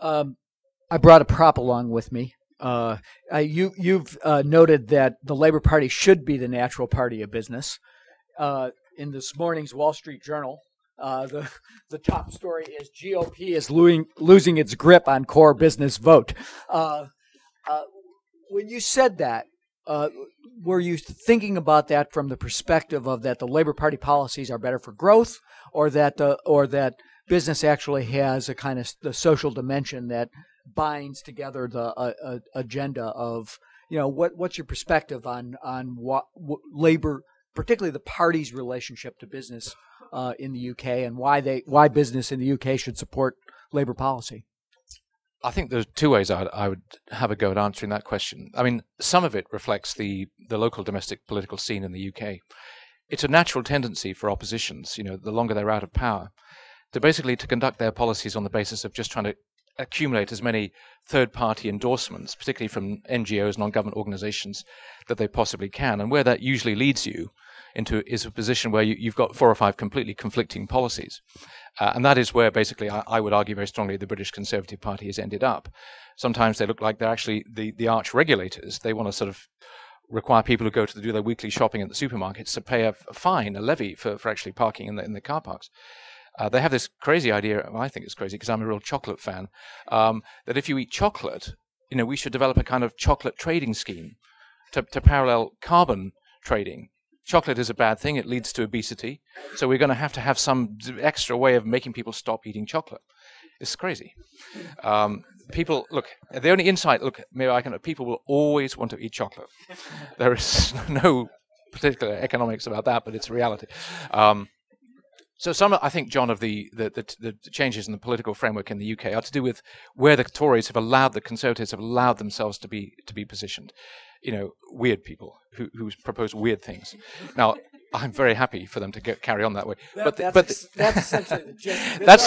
I brought a prop along with me. You've noted that the Labor Party should be the natural party of business. In this morning's Wall Street Journal, the top story is GOP is losing its grip on core business vote. When you said that, were you thinking about that from the perspective of that the Labor Party policies are better for growth, or that business actually has a kind of the social dimension that binds together the agenda of, you know, what's your perspective on what labor, particularly the party's relationship to business in the UK, and why business in the UK should support labor policy? I think there's two ways I would have a go at answering that question. I mean, some of it reflects the local domestic political scene in the UK. It's a natural tendency for oppositions, you know, the longer they're out of power, to basically conduct their policies on the basis of just trying to accumulate as many third-party endorsements, particularly from NGOs, non-government organizations, that they possibly can. And where that usually leads you into is a position where you've got 4 or 5 completely conflicting policies. And that is where basically I would argue very strongly the British Conservative Party has ended up. Sometimes they look like they're actually the arch regulators. They want to sort of require people who go to do their weekly shopping at the supermarkets to pay a fine, a levy for actually parking in the car parks. They have this crazy idea, I think it's crazy because I'm a real chocolate fan, that if you eat chocolate, you know, we should develop a kind of chocolate trading scheme to parallel carbon trading. Chocolate is a bad thing. It leads to obesity. So we're going to have some extra way of making people stop eating chocolate. It's crazy. People, look, the only insight, look, maybe I can, people will always want to eat chocolate. There is no particular economics about that, but it's reality. So some, I think, John, of the changes in the political framework in the UK are to do with where the Tories have allowed, the Conservatives have allowed themselves to be positioned. You know, weird people who propose weird things. Now, I'm very happy for them to carry on that way. That's the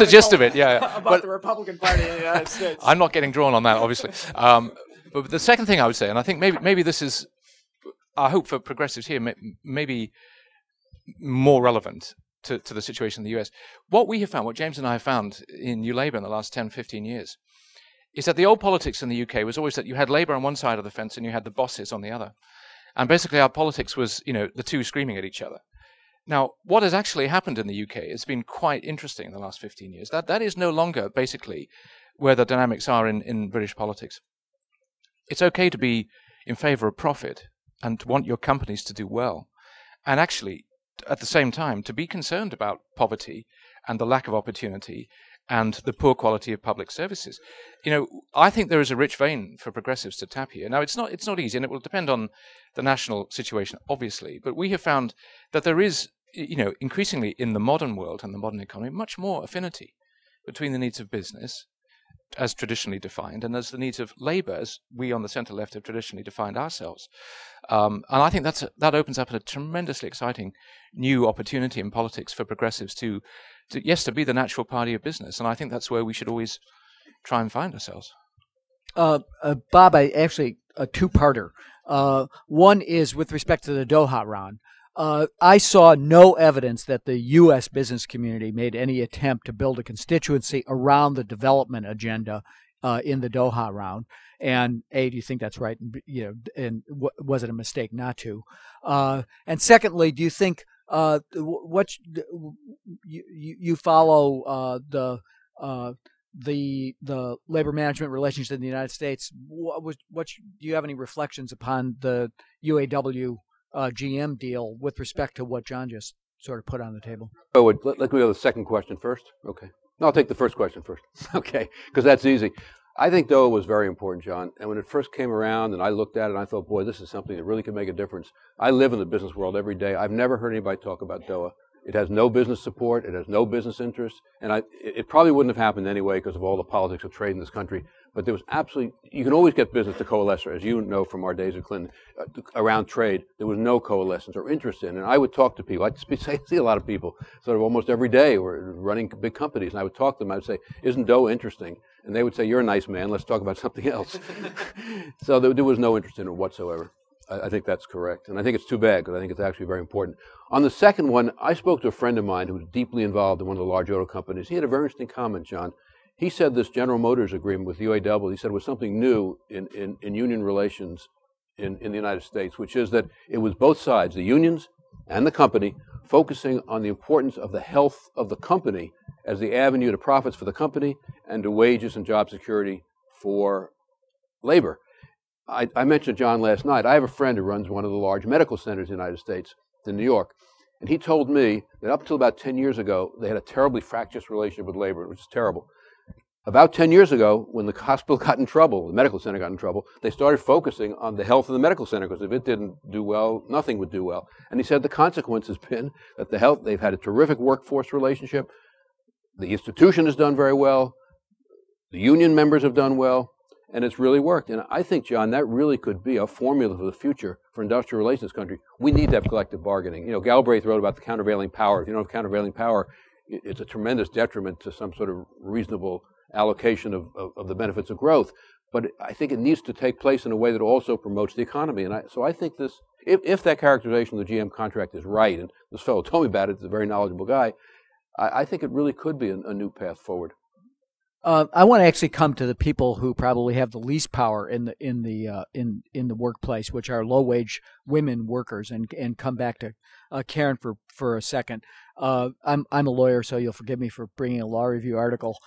gist of it, yeah. About the Republican Party in the United States. I'm not getting drawn on that, obviously. But the second thing I would say, and I think maybe this is our hope for progressives here, maybe more relevant to the situation in the US. What we have found, what James and I have found in New Labour in the last 10, 15 years, is that the old politics in the UK was always that you had Labour on one side of the fence and you had the bosses on the other. And basically our politics was, you know, the two screaming at each other. Now, what has actually happened in the UK has been quite interesting in the last 15 years. That is no longer basically where the dynamics are in British politics. It's okay to be in favour of profit and to want your companies to do well. And actually, at the same time, to be concerned about poverty and the lack of opportunity and the poor quality of public services. You know, I think there is a rich vein for progressives to tap here. Now, it's not easy, and it will depend on the national situation, obviously, but we have found that there is, you know, increasingly in the modern world and the modern economy, much more affinity between the needs of business, as traditionally defined, and as the needs of labour, as we on the centre-left have traditionally defined ourselves. And I think that opens up a tremendously exciting new opportunity in politics for progressives to be the natural party of business. And I think that's where we should always try and find ourselves. Bob, I actually a two-parter. One is with respect to the Doha round. I saw no evidence that the U.S. business community made any attempt to build a constituency around the development agenda in the Doha round. And A, do you think that's right? And, you know, and was it a mistake not to? And secondly, do you think you follow the labor management relationship in the United States? Do you have any reflections upon the UAW? GM deal with respect to what John just sort of put on the table? Oh, let me go to the second question first. Okay. No, I'll take the first question first. Okay, because that's easy. I think Doha was very important, John. And when it first came around and I looked at it, I thought, boy, this is something that really can make a difference. I live in the business world every day. I've never heard anybody talk about Doha. It has no business support. It has no business interest. And it probably wouldn't have happened anyway because of all the politics of trade in this country. But there was absolutely, you can always get business to coalesce, as you know from our days at Clinton, around trade. There was no coalescence or interest in it. And I would talk to people. I'd see a lot of people sort of almost every day were running big companies. And I would talk to them. I would say, isn't Doha interesting? And they would say, you're a nice man. Let's talk about something else. So there was no interest in it whatsoever. I think that's correct. And I think it's too bad because I think it's actually very important. On the second one, I spoke to a friend of mine who was deeply involved in one of the large auto companies. He had a very interesting comment, John. He said this General Motors agreement with UAW, he said, was something new in union relations in the United States, which is that it was both sides, the unions and the company, focusing on the importance of the health of the company as the avenue to profits for the company and to wages and job security for labor. I mentioned John last night. I have a friend who runs one of the large medical centers in the United States, in New York, and he told me that up until about 10 years ago, they had a terribly fractious relationship with labor, which is terrible. About 10 years ago, when the hospital got in trouble, the medical center got in trouble, they started focusing on the health of the medical center because if it didn't do well, nothing would do well. And he said the consequence has been that they've had a terrific workforce relationship. The institution has done very well. The union members have done well. And it's really worked. And I think, John, that really could be a formula for the future for industrial relations in this country. We need to have collective bargaining. You know, Galbraith wrote about the countervailing power. If you don't have countervailing power, it's a tremendous detriment to some sort of reasonable allocation of the benefits of growth. But I think it needs to take place in a way that also promotes the economy. And I think this, if that characterization of the GM contract is right, and this fellow told me about it, he's a very knowledgeable guy, I think it really could be a new path forward. I want to actually come to the people who probably have the least power in the workplace, which are low-wage women workers, and come back to Karen for a second. I'm a lawyer, so you'll forgive me for bringing a law review article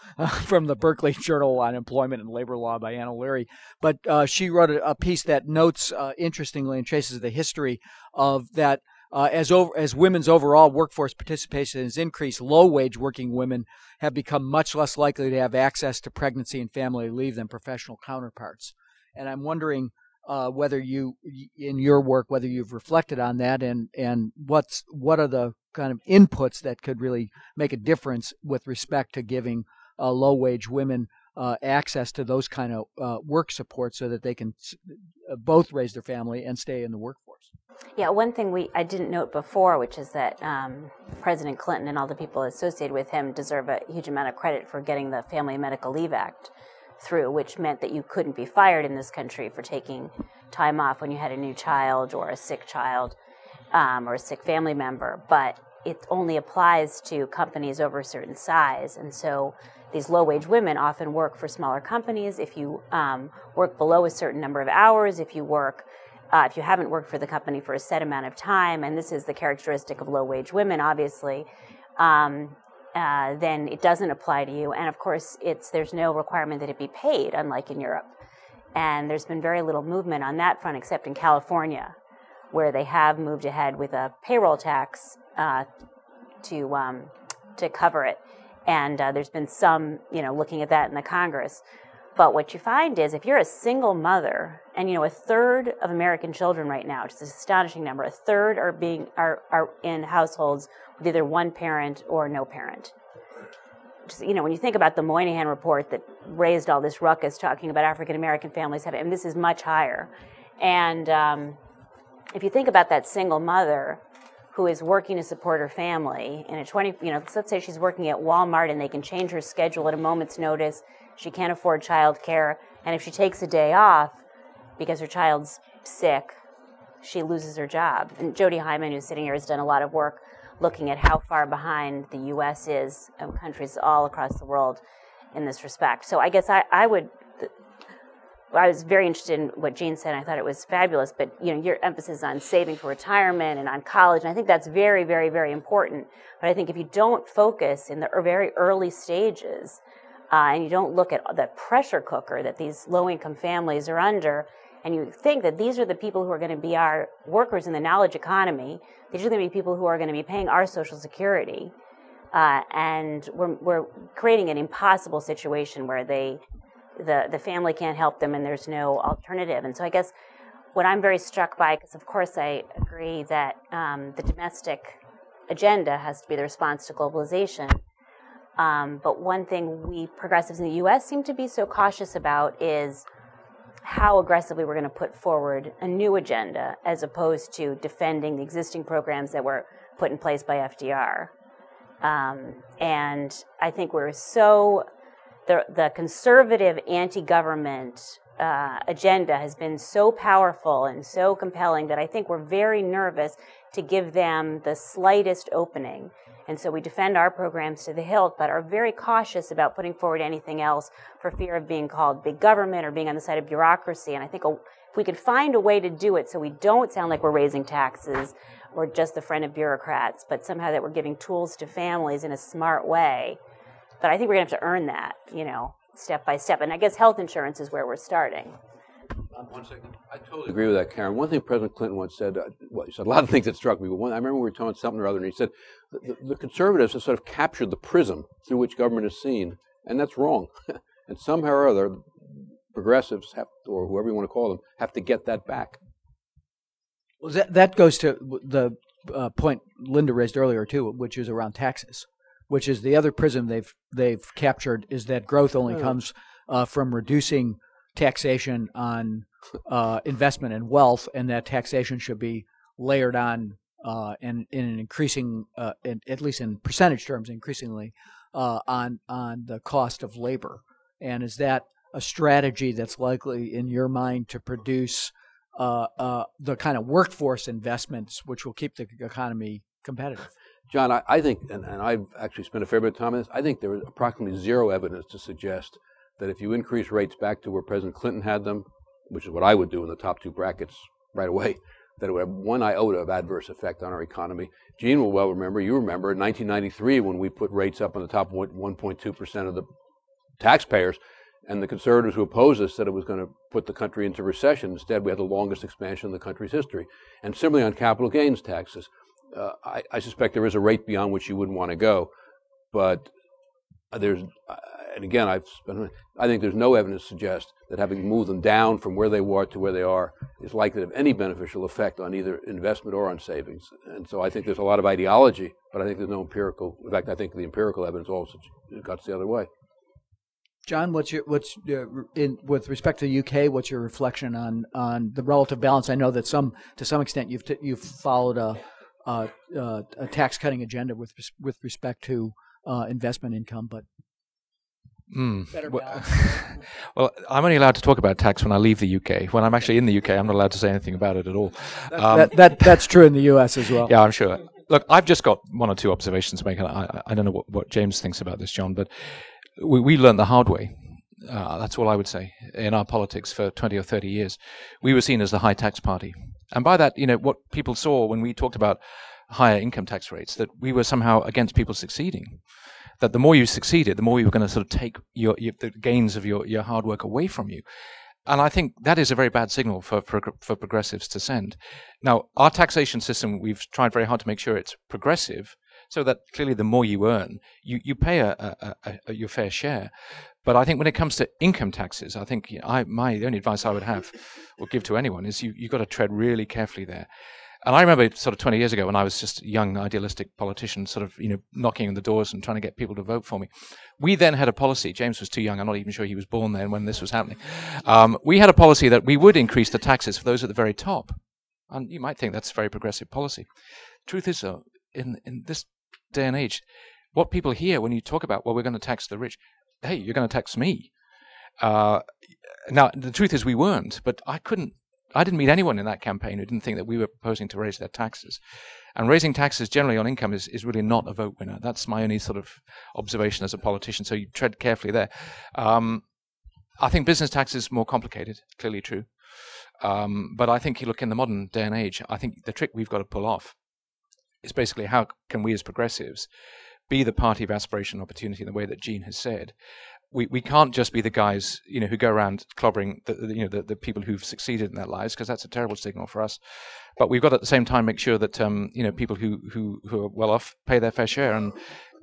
from the Berkeley Journal on Employment and Labor Law by Anna Leary. But she wrote a piece that notes, interestingly, and traces the history of that. As women's overall workforce participation has increased, low-wage working women have become much less likely to have access to pregnancy and family leave than professional counterparts. And I'm wondering whether you, in your work, whether you've reflected on that, and what are the kind of inputs that could really make a difference with respect to giving low-wage women access to those kind of work support so that they can both raise their family and stay in the workforce. Yeah, one thing I didn't note before, which is that President Clinton and all the people associated with him deserve a huge amount of credit for getting the Family Medical Leave Act through, which meant that you couldn't be fired in this country for taking time off when you had a new child or a sick child or a sick family member. But it only applies to companies over a certain size. And so these low-wage women often work for smaller companies. If you work below a certain number of hours, if you haven't worked for the company for a set amount of time, and this is the characteristic of low-wage women, obviously, then it doesn't apply to you. And of course, there's no requirement that it be paid, unlike in Europe. And there's been very little movement on that front, except in California, where they have moved ahead with a payroll tax to cover it, and there's been some, looking at that in the Congress. But what you find is, if you're a single mother, and a third of American children right now, which is an astonishing number, a third are in households with either one parent or no parent. Just, when you think about the Moynihan report that raised all this ruckus talking about African American families having, and this is much higher. And if you think about that single mother who is working to support her family in a let's say she's working at Walmart and they can change her schedule at a moment's notice. She can't afford childcare, and if she takes a day off because her child's sick, she loses her job. And Jody Hyman, who's sitting here, has done a lot of work looking at how far behind the U.S. is and countries all across the world in this respect. So I guess I was very interested in what Gene said, and I thought it was fabulous, but your emphasis on saving for retirement and on college, and I think that's very, very, very important. But I think if you don't focus in the very early stages, and you don't look at the pressure cooker that these low-income families are under, and you think that these are the people who are going to be our workers in the knowledge economy, these are going to be people who are going to be paying our Social Security, and we're creating an impossible situation where the family can't help them and there's no alternative. And so I guess what I'm very struck by, because of course I agree that the domestic agenda has to be the response to globalization, but one thing we progressives in the U.S. seem to be so cautious about is how aggressively we're going to put forward a new agenda as opposed to defending the existing programs that were put in place by FDR. And I think we're so... The conservative anti-government agenda has been so powerful and so compelling that I think we're very nervous to give them the slightest opening. And so we defend our programs to the hilt, but are very cautious about putting forward anything else for fear of being called big government or being on the side of bureaucracy. And I think if we could find a way to do it so we don't sound like we're raising taxes or just the friend of bureaucrats, but somehow that we're giving tools to families in a smart way, but I think we're going to have to earn that, step by step. And I guess health insurance is where we're starting. One second. I totally agree with that, Karen. One thing President Clinton once said, he said a lot of things that struck me, but I remember we were talking something or other, and he said, the conservatives have sort of captured the prism through which government is seen, and that's wrong. And somehow or other, progressives, or whoever you want to call them, have to get that back. Well, that goes to the point Linda raised earlier, too, which is around taxes, which is the other prism they've captured, is that growth only comes from reducing taxation on investment and wealth, and that taxation should be layered on and in an increasing, at least in percentage terms, increasingly on the cost of labor. And is that a strategy that's likely, in your mind, to produce the kind of workforce investments which will keep the economy competitive? John, I think, and I've actually spent a fair bit of time on this, I think there is approximately zero evidence to suggest that if you increase rates back to where President Clinton had them, which is what I would do in the top two brackets right away, that it would have one iota of adverse effect on our economy. Gene will well remember, you remember, in 1993 when we put rates up on the top 1.2% of the taxpayers, and the conservatives who opposed us said it was going to put the country into recession. Instead, we had the longest expansion in the country's history. And similarly on capital gains taxes. I suspect there is a rate beyond which you wouldn't want to go, but there's, and again, I think there's no evidence to suggest that having moved them down from where they were to where they are is likely to have any beneficial effect on either investment or on savings. And so I think there's a lot of ideology, but I think there's no empirical, in fact, I think the empirical evidence also cuts the other way. John, with respect to the UK, what's your reflection on the relative balance? I know that to some extent you've followed a tax-cutting agenda with respect to investment income, but better balance. Well, I'm only allowed to talk about tax when I leave the UK. When I'm actually in the UK, I'm not allowed to say anything about it at all. That's true in the US as well. Yeah, I'm sure. Look, I've just got one or two observations to make, and I don't know what James thinks about this, John, but we learned the hard way. That's all I would say. In our politics for 20 or 30 years, we were seen as the high tax party. And by that, what people saw when we talked about higher income tax rates, that we were somehow against people succeeding, that the more you succeeded, the more you were going to sort of take the gains of your hard work away from you. And I think that is a very bad signal for progressives to send. Now, our taxation system, we've tried very hard to make sure it's progressive, so that clearly the more you earn, you pay your fair share. But I think when it comes to income taxes, I think the only advice I would have or give to anyone is you've got to tread really carefully there. And I remember sort of 20 years ago when I was just a young idealistic politician sort of, knocking on the doors and trying to get people to vote for me. We then had a policy. James was too young. I'm not even sure he was born then when this was happening. We had a policy that we would increase the taxes for those at the very top. And you might think that's a very progressive policy. Truth is, though, in this day and age, what people hear when you talk about, well, we're going to tax the rich, hey, you're going to tax me. Now, the truth is we weren't, but I didn't meet anyone in that campaign who didn't think that we were proposing to raise their taxes. And raising taxes generally on income is really not a vote winner. That's my only sort of observation as a politician, so you tread carefully there. I think business tax is more complicated, clearly true. But I think, in the modern day and age, I think the trick we've got to pull off is basically how can we as progressives be the party of aspiration and opportunity in the way that Gene has said. We can't just be the guys, who go around clobbering the people who've succeeded in their lives, because that's a terrible signal for us. But we've got to, at the same time, make sure that people who are well off pay their fair share, and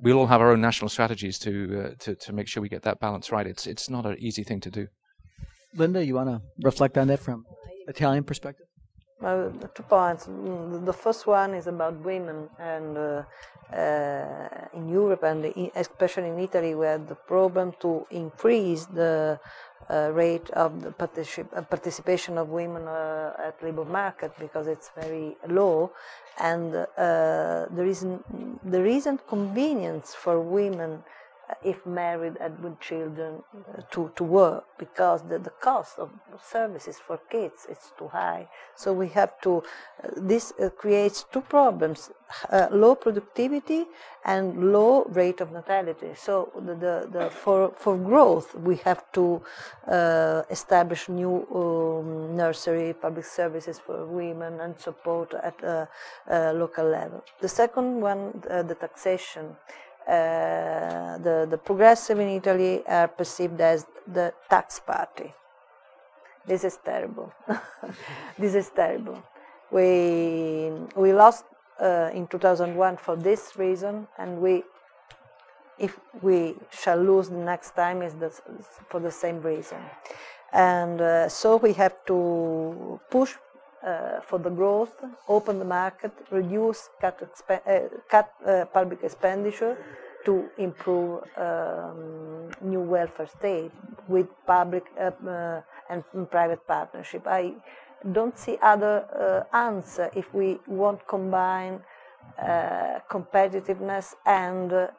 we'll all have our own national strategies to make sure we get that balance right. It's not an easy thing to do. Linda, you want to reflect on that from Italian perspective? 2 points. The first one is about women, and in Europe and especially in Italy, we had the problem to increase the rate of the participation of women at labor market, because it's very low, and there isn't convenience for women, if married and with children, to work, because the cost of services for kids is too high. So we have to, this creates two problems, low productivity and low rate of natality. So for growth, we have to establish new nursery, public services for women, and support at local level. The second one, the taxation. The progressive in Italy are perceived as the tax party. This is terrible. This is terrible. We lost in 2001 for this reason, and if we shall lose the next time, is for the same reason. And so we have to push for the growth, open the market, reduce, cut public expenditure to improve new welfare state with public and private partnership. I don't see other answer if we won't combine competitiveness and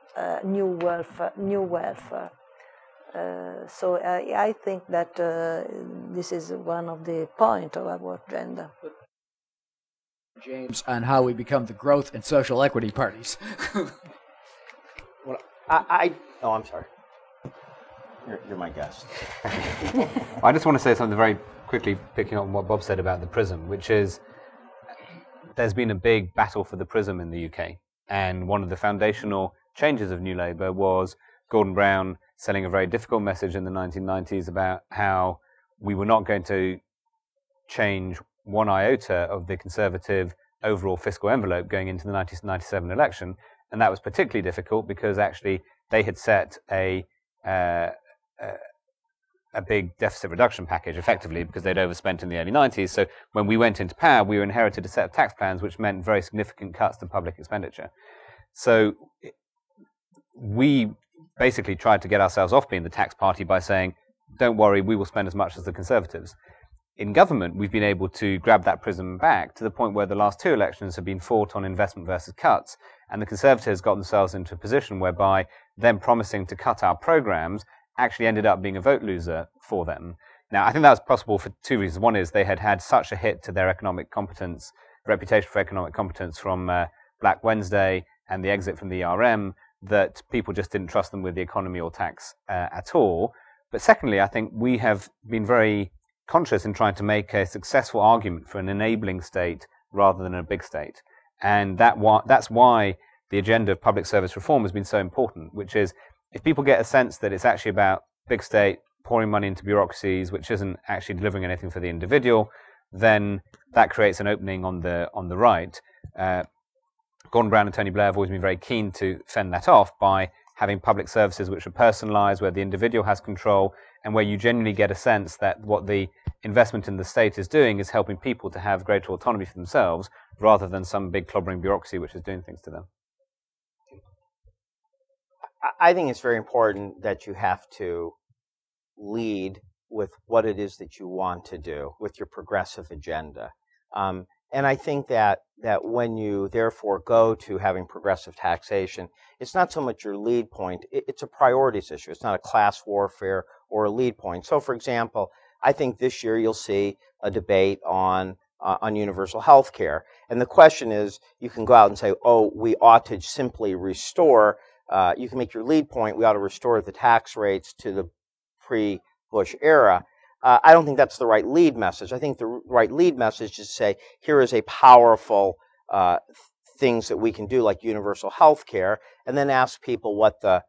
new welfare. So I think that this is one of the points of our agenda. James, on how we become the growth and social equity parties. I'm sorry. You're my guest. I just want to say something very quickly, picking up on what Bob said about the prism, which is there's been a big battle for the prism in the UK. And one of the foundational changes of New Labour was Gordon Brown selling a very difficult message in the 1990s about how we were not going to change one iota of the Conservative overall fiscal envelope going into the 1997 election. And that was particularly difficult because actually they had set a big deficit reduction package, effectively, because they'd overspent in the early 90s. So when we went into power, we inherited a set of tax plans which meant very significant cuts to public expenditure. So we basically tried to get ourselves off being the tax party by saying, don't worry, we will spend as much as the Conservatives. In government, we've been able to grab that prism back to the point where the last two elections have been fought on investment versus cuts, and the Conservatives got themselves into a position whereby them promising to cut our programmes actually ended up being a vote loser for them. Now, I think that was possible for two reasons. One is they had such a hit to their economic competence, reputation for economic competence from Black Wednesday and the exit from the ERM, that people just didn't trust them with the economy or tax at all. But secondly, I think we have been very conscious in trying to make a successful argument for an enabling state rather than a big state. And that's why the agenda of public service reform has been so important, which is if people get a sense that it's actually about big state pouring money into bureaucracies, which isn't actually delivering anything for the individual, then that creates an opening on the right. Gordon Brown and Tony Blair have always been very keen to fend that off by having public services which are personalised, where the individual has control, and where you generally get a sense that what the investment in the state is doing is helping people to have greater autonomy for themselves, rather than some big clobbering bureaucracy which is doing things to them. I think it's very important that you have to lead with what it is that you want to do with your progressive agenda. And I think that when you therefore go to having progressive taxation, it's not so much your lead point, it's a priorities issue. It's not a class warfare or a lead point. So for example, I think this year you'll see a debate on universal health care. And the question is, you can go out and say, we ought to simply restore, you can make your lead point, we ought to restore the tax rates to the pre-Bush era. I don't think that's the right lead message. I think the right lead message is to say, here is a powerful things that we can do, like universal health care, and then ask people what the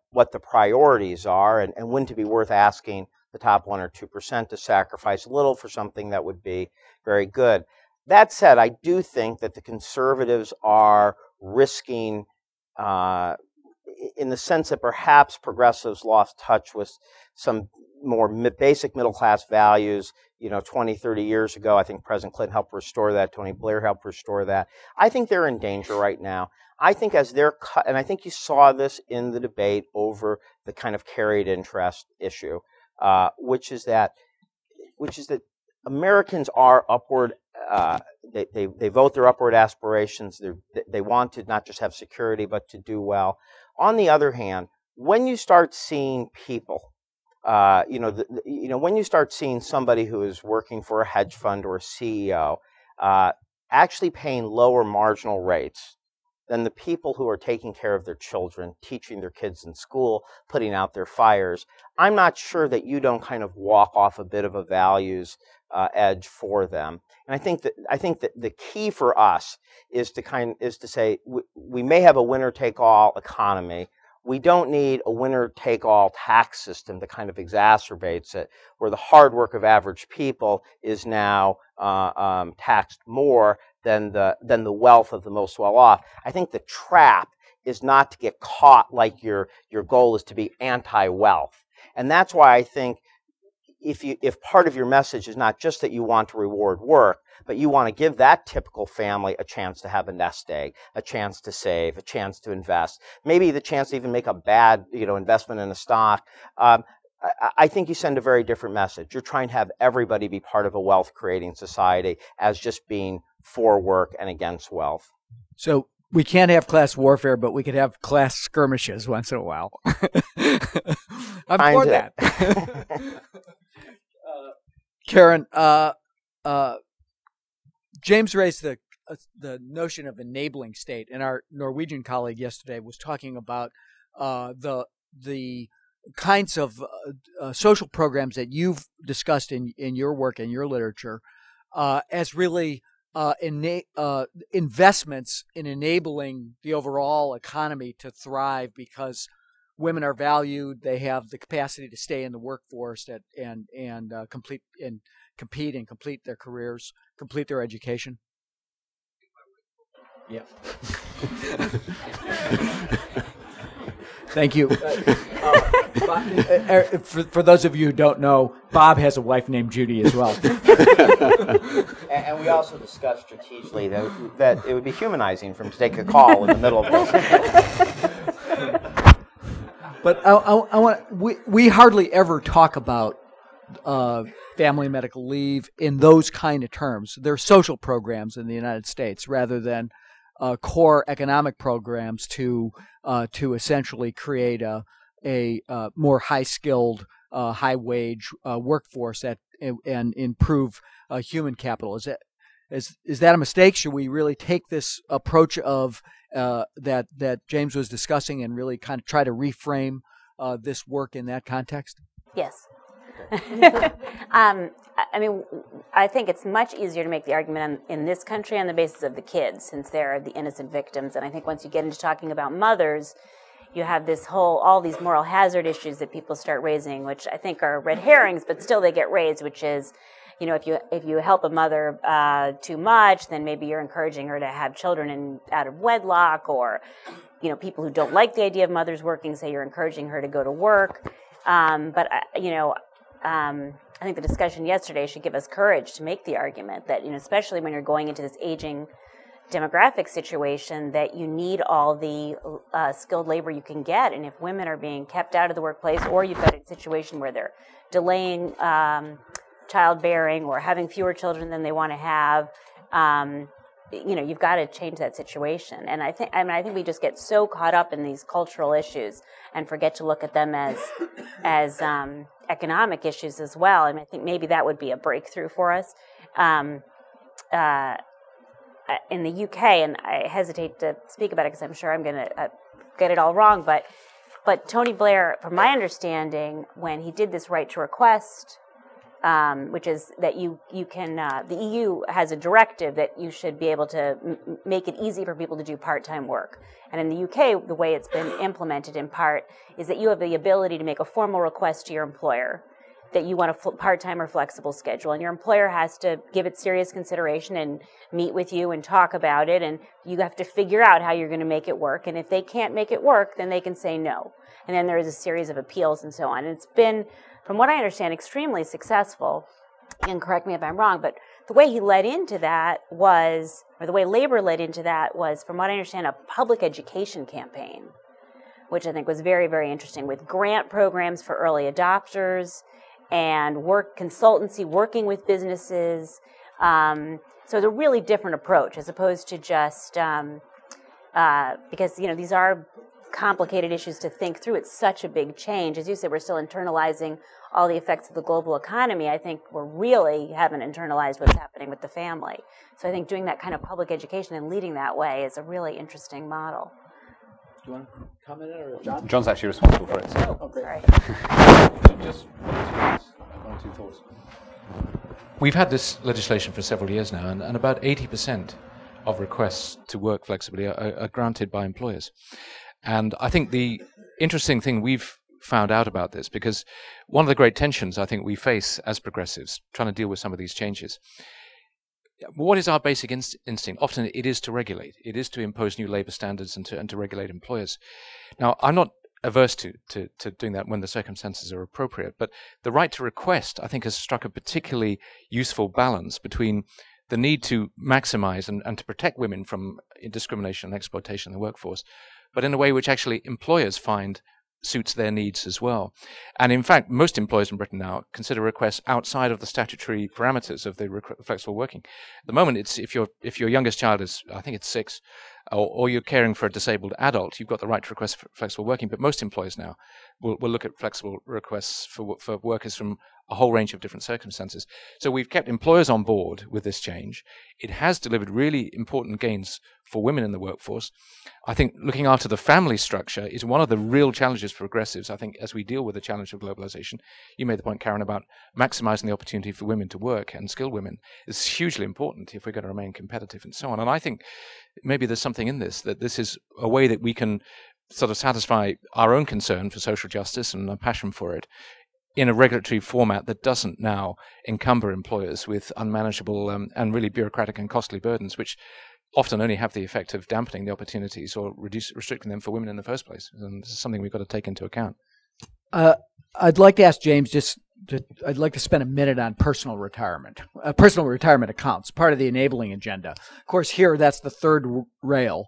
priorities are, and wouldn't it be worth asking the top 1 or 2% to sacrifice a little for something that would be very good. That said, I do think that the Conservatives are risking, in the sense that perhaps progressives lost touch with some more basic middle-class values, 20, 30 years ago. I think President Clinton helped restore that. Tony Blair helped restore that. I think they're in danger right now. I think as they're cut, and I think you saw this in the debate over the kind of carried interest issue, which is that Americans are upward. They vote their upward aspirations. They want to not just have security, but to do well. On the other hand, when you start seeing people, when you start seeing somebody who is working for a hedge fund or a CEO actually paying lower marginal rates than the people who are taking care of their children, teaching their kids in school, putting out their fires, I'm not sure that you don't kind of walk off a bit of a values edge for them. And I think that the key for us is to say we may have a winner-take-all economy. We don't need a winner-take-all tax system that kind of exacerbates it, where the hard work of average people is now taxed more than the wealth of the most well-off. I think the trap is not to get caught like your goal is to be anti-wealth. And that's why I think if part of your message is not just that you want to reward work, but you want to give that typical family a chance to have a nest egg, a chance to save, a chance to invest, maybe the chance to even make a bad investment in a stock, I think you send a very different message. You're trying to have everybody be part of a wealth-creating society as just being for work and against wealth. So we can't have class warfare, but we could have class skirmishes once in a while. I'm for that. Karen, James raised the notion of enabling state, and our Norwegian colleague yesterday was talking about the kinds of social programs that you've discussed in your work and your literature as really investments in enabling the overall economy to thrive because women are valued, they have the capacity to stay in the workforce and compete their careers, complete their education. Yeah. Thank you. For those of you who don't know, Bob has a wife named Judy as well. And we also discussed strategically that it would be humanizing for him to take a call in the middle of this. But we hardly ever talk about family medical leave in those kind of terms. They're social programs in the United States rather than core economic programs to essentially create a more high-skilled, high-wage workforce that and improve human capital. Is that a mistake? Should we really take this approach of that James was discussing and really kind of try to reframe this work in that context? Yes. I mean, I think it's much easier to make the argument in this country on the basis of the kids, since they're the innocent victims. And I think once you get into talking about mothers, you have this whole, all these moral hazard issues that people start raising, which I think are red herrings, but still they get raised, which is, you know, if you help a mother too much, then maybe you're encouraging her to have children out of wedlock, or, you know, people who don't like the idea of mothers working say you're encouraging her to go to work. I think the discussion yesterday should give us courage to make the argument that, you know, especially when you're going into this aging demographic situation, that you need all the skilled labor you can get. And if women are being kept out of the workplace, or you've got a situation where they're delaying childbearing or having fewer children than they want to have, you know, you've got to change that situation. And I think we just get so caught up in these cultural issues and forget to look at them as economic issues as well. I mean, I think maybe that would be a breakthrough for us. In the UK, and I hesitate to speak about it because I'm sure I'm going to get it all wrong, but Tony Blair, from my understanding, when he did this right to request, which is that you can, the EU has a directive that you should be able to make it easy for people to do part-time work. And in the UK, the way it's been implemented in part is that you have the ability to make a formal request to your employer that you want a part-time or flexible schedule. And your employer has to give it serious consideration and meet with you and talk about it. And you have to figure out how you're going to make it work. And if they can't make it work, then they can say no. And then there is a series of appeals and so on. And it's been, from what I understand, extremely successful, and correct me if I'm wrong, but the way labor led into that was, from what I understand, a public education campaign, which I think was very, very interesting, with grant programs for early adopters and working with businesses. So it's a really different approach as opposed to just, because, you know, these are complicated issues to think through. It's such a big change. As you said, we're still internalizing all the effects of the global economy. I think we really haven't internalized what's happening with the family. So I think doing that kind of public education and leading that way is a really interesting model. Do you want to comment on it, or John? John's actually responsible for it. So. Oh, sorry. Just one or two thoughts. We've had this legislation for several years now, and about 80% of requests to work flexibly are granted by employers. And I think the interesting thing we've found out about this, because one of the great tensions I think we face as progressives trying to deal with some of these changes, what is our basic instinct? Often it is to regulate. It is to impose new labor standards and to regulate employers. Now, I'm not averse to doing that when the circumstances are appropriate, but the right to request, I think, has struck a particularly useful balance between the need to maximize and to protect women from discrimination and exploitation in the workforce, but in a way which actually employers find suits their needs as well. And in fact, most employers in Britain now consider requests outside of the statutory parameters of the flexible working. At the moment, it's if your youngest child is, I think it's 6, or you're caring for a disabled adult, you've got the right to request flexible working. But most employers now will look at flexible requests for workers from a whole range of different circumstances. So we've kept employers on board with this change. It has delivered really important gains for women in the workforce. I think looking after the family structure is one of the real challenges for progressives, I think, as we deal with the challenge of globalization. You made the point, Karen, about maximizing the opportunity for women to work and skilled women. It's hugely important if we're going to remain competitive and so on. And I think maybe there's something in this, that this is a way that we can sort of satisfy our own concern for social justice and a passion for it in a regulatory format that doesn't now encumber employers with unmanageable and really bureaucratic and costly burdens, which often only have the effect of dampening the opportunities or restricting them for women in the first place. And this is something we've got to take into account. I'd like to ask James, I'd like to spend a minute on personal retirement accounts, part of the enabling agenda. Of course, here, that's the third rail.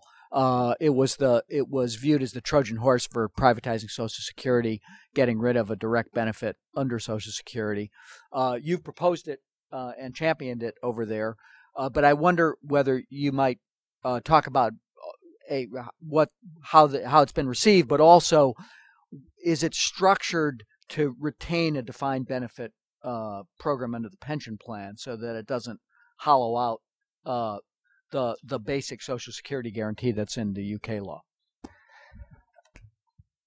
It was viewed as the Trojan horse for privatizing Social Security, getting rid of a direct benefit under Social Security. You've proposed it and championed it over there, but I wonder whether you might talk about how it's been received, but also is it structured to retain a defined benefit program under the pension plan so that it doesn't hollow out the basic Social Security guarantee that's in the UK law?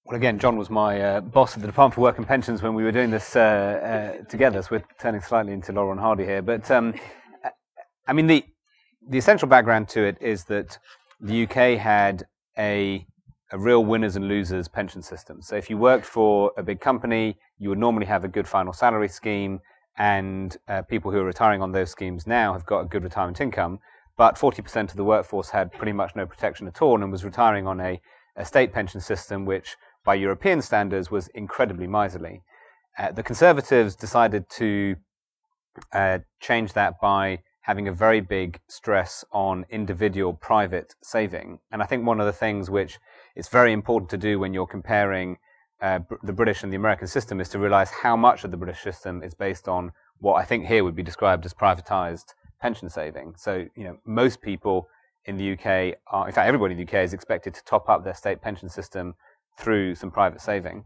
Well, again, John was my boss at the Department for Work and Pensions when we were doing this together, so we're turning slightly into Laurel and Hardy here. But, I mean, the essential background to it is that the UK had a real winners and losers pension system. So if you worked for a big company, you would normally have a good final salary scheme, and people who are retiring on those schemes now have got a good retirement income. But 40% of the workforce had pretty much no protection at all and was retiring on a state pension system, which by European standards was incredibly miserly. The Conservatives decided to change that by having a very big stress on individual private saving. And I think one of the things which it's very important to do when you're comparing the British and the American system is to realize how much of the British system is based on what I think here would be described as privatized pension saving. So, you know, most people in the UK are, in fact, everybody in the UK is expected to top up their state pension system through some private saving.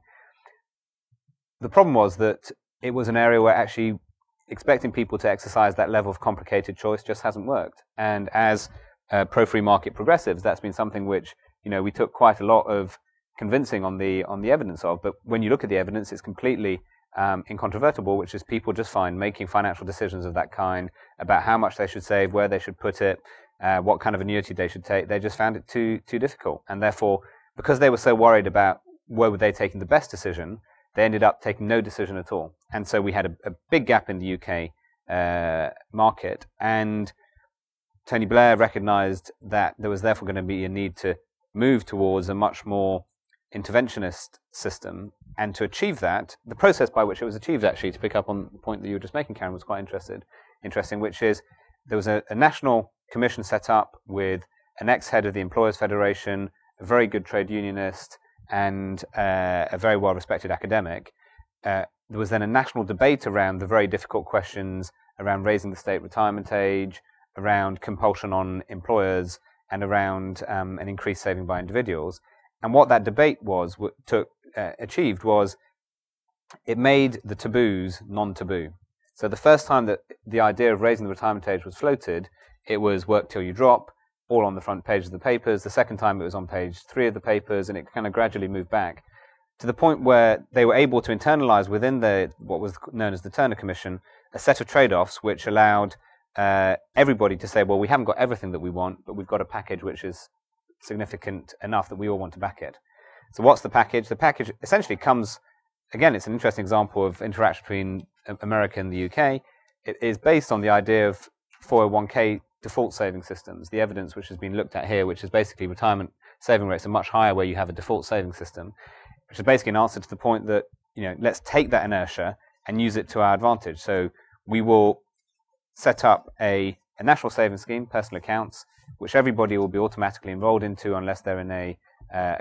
The problem was that it was an area where actually expecting people to exercise that level of complicated choice just hasn't worked. And as pro-free market progressives, that's been something which, you know, we took quite a lot of convincing on the evidence of. But when you look at the evidence, it's completely incontrovertible, which is people just find making financial decisions of that kind about how much they should save, where they should put it, what kind of annuity they should take. They just found it too difficult, and therefore, because they were so worried about where were they taking the best decision, they ended up taking no decision at all. And so we had a big gap in the UK market, and Tony Blair recognised that there was therefore going to be a need to move towards a much more interventionist system. And to achieve that, the process by which it was achieved, actually, to pick up on the point that you were just making, Karen, was quite interesting, which is there was a national commission set up with an ex-head of the Employers' Federation, a very good trade unionist, and a very well-respected academic. There was then a national debate around the very difficult questions around raising the state retirement age, around compulsion on employers, and around an increased saving by individuals. And what that debate achieved was it made the taboos non-taboo. So the first time that the idea of raising the retirement age was floated, it was work till you drop, all on the front page of the papers. The second time it was on page 3 of the papers, and it kind of gradually moved back to the point where they were able to internalize within what was known as the Turner Commission a set of trade-offs which allowed everybody to say, well, we haven't got everything that we want, but we've got a package which is significant enough that we all want to back it. So what's the package? The package essentially comes, again, it's an interesting example of interaction between America and the UK. It is based on the idea of 401k default saving systems, the evidence which has been looked at here, which is basically retirement saving rates are much higher where you have a default saving system, which is basically an answer to the point that, you know, let's take that inertia and use it to our advantage. So we will set up a national savings scheme, personal accounts, which everybody will be automatically enrolled into unless they're in a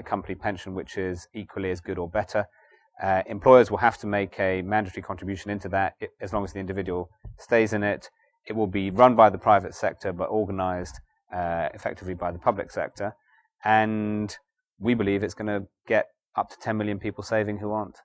company pension which is equally as good or better. Employers will have to make a mandatory contribution into that as long as the individual stays in it. It will be run by the private sector but organized effectively by the public sector. And we believe it's going to get up to 10 million people saving who aren't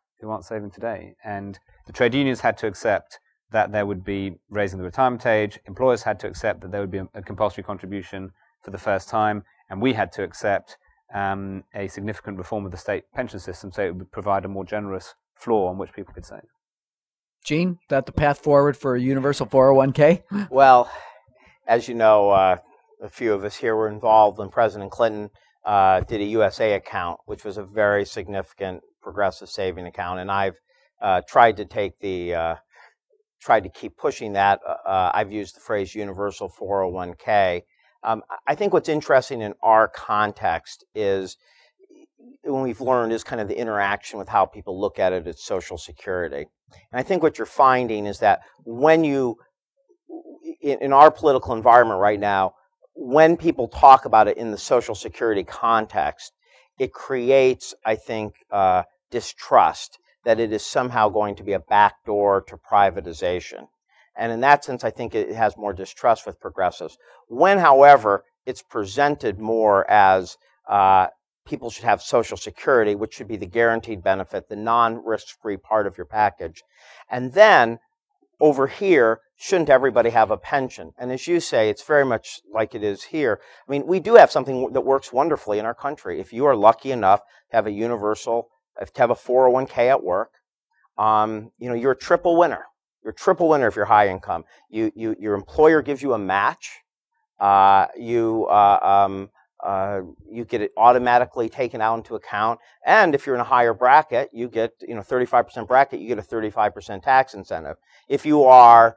saving today. And the trade unions had to accept that there would be raising the retirement age. Employers had to accept that there would be a compulsory contribution for the first time. And we had to accept a significant reform of the state pension system so it would provide a more generous floor on which people could save. Gene, is that the path forward for a universal 401k? Well, as you know, a few of us here were involved when President Clinton did a USA account, which was a very significant progressive saving account. And I've tried to keep pushing that. I've used the phrase universal 401k. I think what's interesting in our context is when we've learned is kind of the interaction with how people look at it as Social Security. And I think what you're finding is that when you, in our political environment right now, when people talk about it in the Social Security context, it creates, I think, distrust that it is somehow going to be a backdoor to privatization. And in that sense, I think it has more distrust with progressives. When, however, it's presented more as people should have Social Security, which should be the guaranteed benefit, the non-risk-free part of your package. And then, over here, shouldn't everybody have a pension? And as you say, it's very much like it is here. I mean, we do have something that works wonderfully in our country. If you are lucky enough to have a universal, to have a 401k at work, you're a triple winner. You're a triple winner if you're high income. Your employer gives you a match. You get it automatically taken out into account. And if you're in a higher bracket, you get 35% bracket. You get a 35% tax incentive. If you are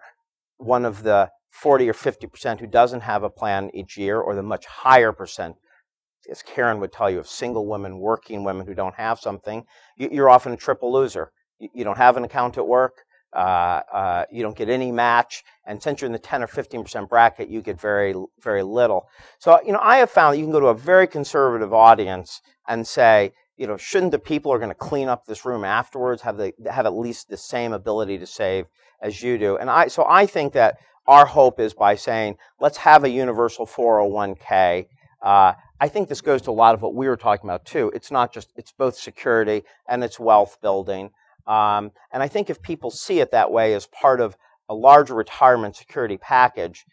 one of the 40 or 50% who doesn't have a plan each year, or the much higher percent, as Karen would tell you, of single women, working women who don't have something, you're often a triple loser. You don't have an account at work. You don't get any match, and since you're in the 10 or 15% bracket, you get very, very little. So, I have found that you can go to a very conservative audience and say, shouldn't the people who are going to clean up this room afterwards have at least the same ability to save as you do? And I think that our hope is by saying, let's have a universal 401k. I think this goes to a lot of what we were talking about too. It's both security and it's wealth building. And I think if people see it that way as part of a larger retirement security package,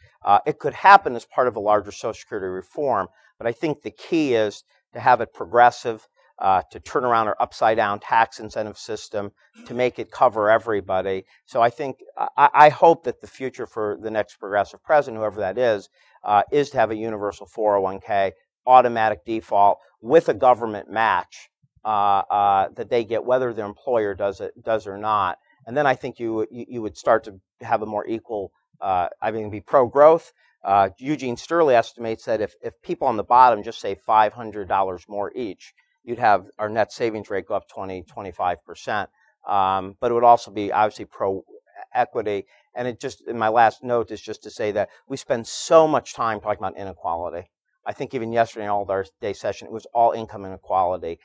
it could happen as part of a larger Social Security reform. But I think the key is to have it progressive, to turn around our upside-down tax incentive system, to make it cover everybody. So I think, I hope that the future for the next progressive president, whoever that is to have a universal 401k, automatic default, with a government match. That they get, whether their employer does or not, and then I think you would start to have a more equal. Be pro-growth. Eugene Sperling estimates that if people on the bottom just say $500 more each, you'd have our net savings rate go up 20-25%. But it would also be obviously pro-equity. And it just, in my last note, is just to say that we spend so much time talking about inequality. I think even yesterday in all our day session, it was all income inequality.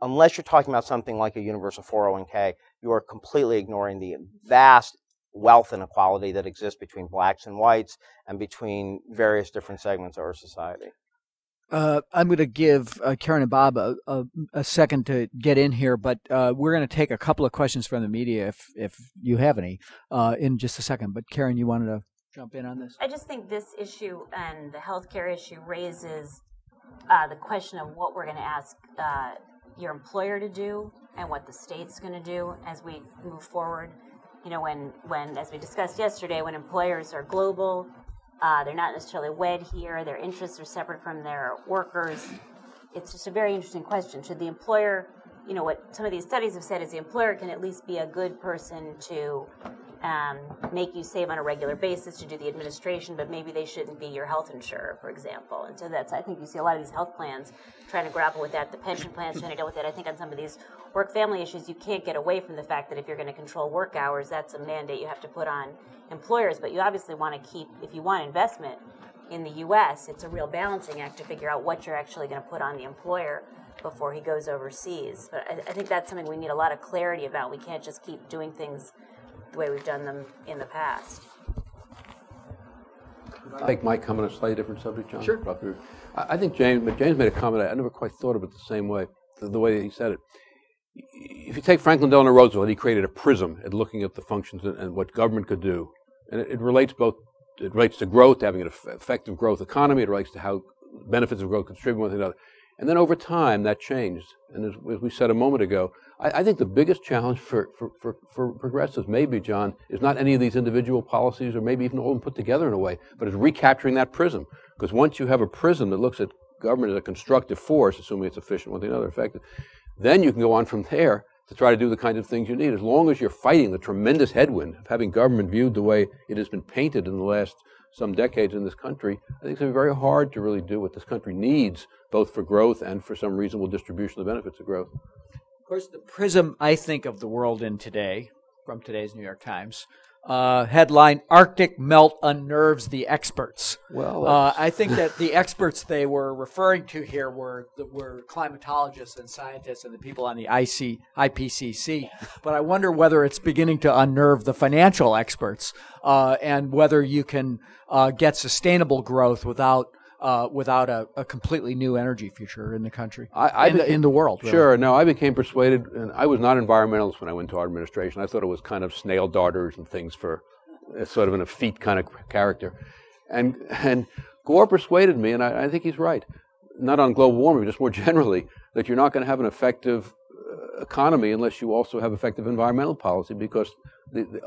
Unless you're talking about something like a universal 401k, you are completely ignoring the vast wealth inequality that exists between blacks and whites and between various different segments of our society. I'm going to give Karen and Bob a second to get in here, but we're going to take a couple of questions from the media if you have any in just a second. But Karen, you wanted to jump in on this? I just think this issue and the healthcare issue raises the question of what we're going to ask your employer to do and what the state's going to do as we move forward. When as we discussed yesterday, when employers are global, they're not necessarily wed here, their interests are separate from their workers. It's just a very interesting question. Should the employer, what some of these studies have said is the employer can at least be a good person to make you save on a regular basis, to do the administration, but maybe they shouldn't be your health insurer, for example. And so I think you see a lot of these health plans trying to grapple with that, the pension plans trying to deal with it. I think on some of these work-family issues, you can't get away from the fact that if you're going to control work hours, that's a mandate you have to put on employers. But you obviously want to keep, if you want investment in the U.S., it's a real balancing act to figure out what you're actually going to put on the employer before he goes overseas. But I think that's something we need a lot of clarity about. We can't just keep doing things the way we've done them in the past. I think my comment on a slightly different subject, John. Sure. Probably. I think James made a comment I never quite thought of it the same way, the way that he said it. If you take Franklin Delano Roosevelt, he created a prism at looking at the functions and what government could do, and it relates both. It relates to growth, having an effective growth economy. It relates to how benefits of growth contribute one to another. And then over time, that changed. And as we said a moment ago, I think the biggest challenge for progressives, maybe, John, is not any of these individual policies or maybe even all of them put together in a way, but is recapturing that prism. Because once you have a prism that looks at government as a constructive force, assuming it's efficient, one thing or another, effective, then you can go on from there to try to do the kind of things you need. As long as you're fighting the tremendous headwind of having government viewed the way it has been painted in the last some decades in this country, I think it's going to be very hard to really do what this country needs, both for growth and for some reasonable distribution of the benefits of growth. Of course, the prism I think of the world in today, from today's New York Times, headline, Arctic Melt Unnerves the Experts. Well, I think that the experts they were referring to here were climatologists and scientists and the people on the IPCC. But I wonder whether it's beginning to unnerve the financial experts and whether you can get sustainable growth without a completely new energy future in the country, in the world. Really. Sure. No, I became persuaded, and I was not environmentalist when I went to our administration. I thought it was kind of snail darters and things for sort of an effete kind of character. And Gore persuaded me, and I think he's right, not on global warming, but just more generally, that you're not going to have an effective economy unless you also have effective environmental policy, because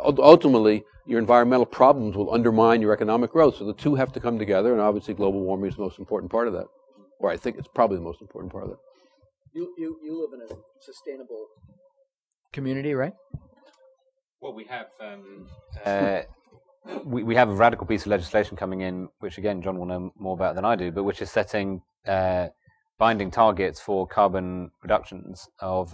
ultimately your environmental problems will undermine your economic growth. So the two have to come together, and obviously global warming is the most important part of that, or I think it's probably the most important part of that. You live in a sustainable community, right? Well, we have we have a radical piece of legislation coming in, which again John will know more about than I do, but which is setting binding targets for carbon reductions of,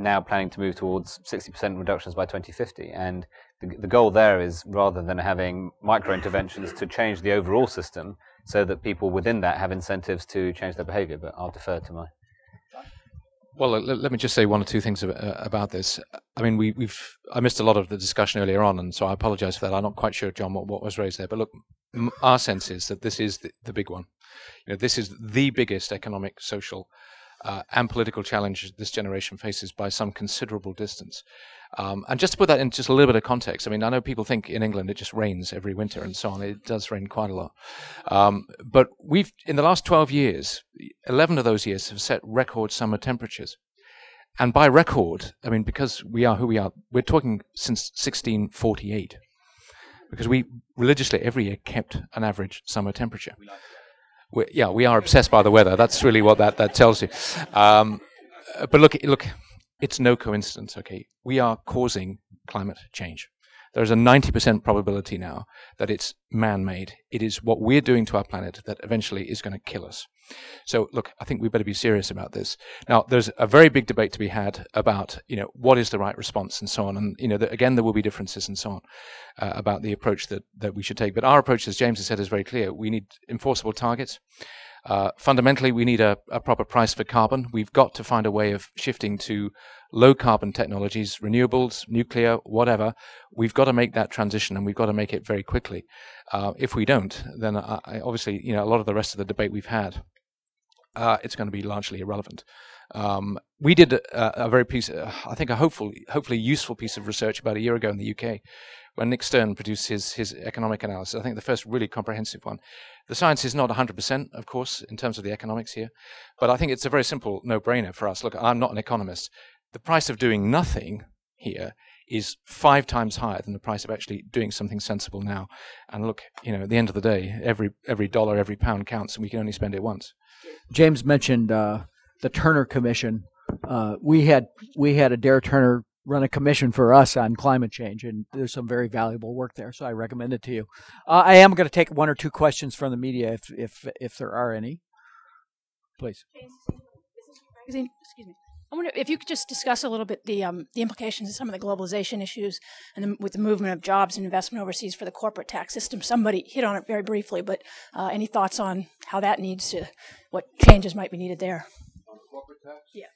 now planning to move towards 60% reductions by 2050. And the goal there is, rather than having micro-interventions, to change the overall system so that people within that have incentives to change their behavior. But I'll defer to my... Well, let me just say one or two things about this. I mean, I missed a lot of the discussion earlier on, and so I apologize for that. I'm not quite sure, John, what was raised there. But look, our sense is that this is the big one. You know, this is the biggest economic, social, and political challenge this generation faces by some considerable distance. And just to put that in just a little bit of context, I mean, I know people think in England it just rains every winter and so on. It does rain quite a lot. But we've, in the last 12 years, 11 of those years have set record summer temperatures. And by record, I mean, because we are who we are, we're talking since 1648. Because we religiously every year kept an average summer temperature. We are obsessed by the weather. That's really what that tells you. But look, it's no coincidence, okay? We are causing climate change. There's a 90% probability now that it's man-made. It is what we're doing to our planet that eventually is going to kill us. So, look, I think we better be serious about this. Now, there's a very big debate to be had about, you know, what is the right response and so on. And, you know, again, there will be differences and so on about the approach that we should take. But our approach, as James has said, is very clear. We need enforceable targets. Fundamentally, we need a proper price for carbon. We've got to find a way of shifting to low-carbon technologies, renewables, nuclear, whatever. We've got to make that transition, and we've got to make it very quickly. If we don't, then obviously, you know, a lot of the rest of the debate we've had, it's going to be largely irrelevant. We did a very piece, I think a hopefully useful piece of research about a year ago in the UK, when Nick Stern produced his economic analysis. I think the first really comprehensive one. The science is not 100%, of course, in terms of the economics here, but I think it's a very simple no-brainer for us. Look, I'm not an economist. The price of doing nothing here is 5 times higher than the price of actually doing something sensible now. And look, you know, at the end of the day, every dollar, every pound counts, and we can only spend it once. James mentioned the Turner Commission. We had Adair Turner run a commission for us on climate change, and there's some very valuable work there, so I recommend it to you. I am going to take one or two questions from the media if there are any. Please. Excuse me. I wonder if you could just discuss a little bit the implications of some of the globalization issues and with the movement of jobs and investment overseas for the corporate tax system. Somebody hit on it very briefly, but any thoughts on how that needs to, what changes might be needed there? On corporate tax? Yeah.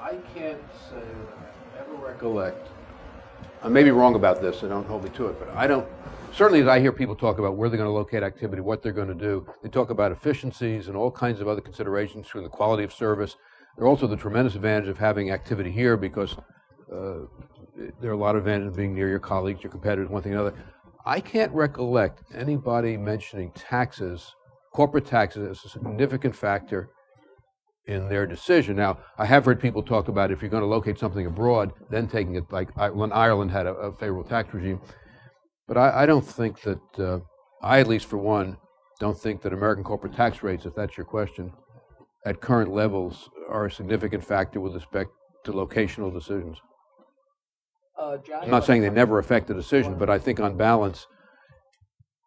I can't say that I ever recollect, I may be wrong about this, so don't hold me to it, but I don't certainly as I hear people talk about where they're going to locate activity, what they're going to do, they talk about efficiencies and all kinds of other considerations through the quality of service. There are also the tremendous advantage of having activity here because there are a lot of advantages of being near your colleagues, your competitors, one thing or another. I can't recollect anybody mentioning taxes, corporate taxes, as a significant factor in their decision. Now, I have heard people talk about if you're going to locate something abroad, then taking it, like when Ireland had a favorable tax regime. But I don't think that, I at least for one, don't think that American corporate tax rates, if that's your question, at current levels are a significant factor with respect to locational decisions. John, I'm not saying they never affect the decision, but I think on balance,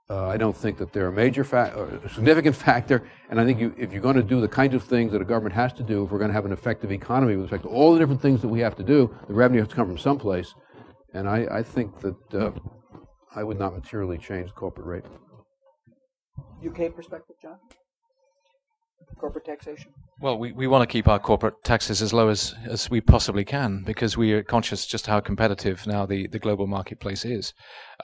I don't think that they're a major a significant factor, and I think if you're going to do the kinds of things that a government has to do, if we're going to have an effective economy with respect to all the different things that we have to do, the revenue has to come from someplace, and I think that I would not materially change the corporate rate. UK perspective, John? Corporate taxation? Well, we want to keep our corporate taxes as low as we possibly can because we are conscious just how competitive now the global marketplace is,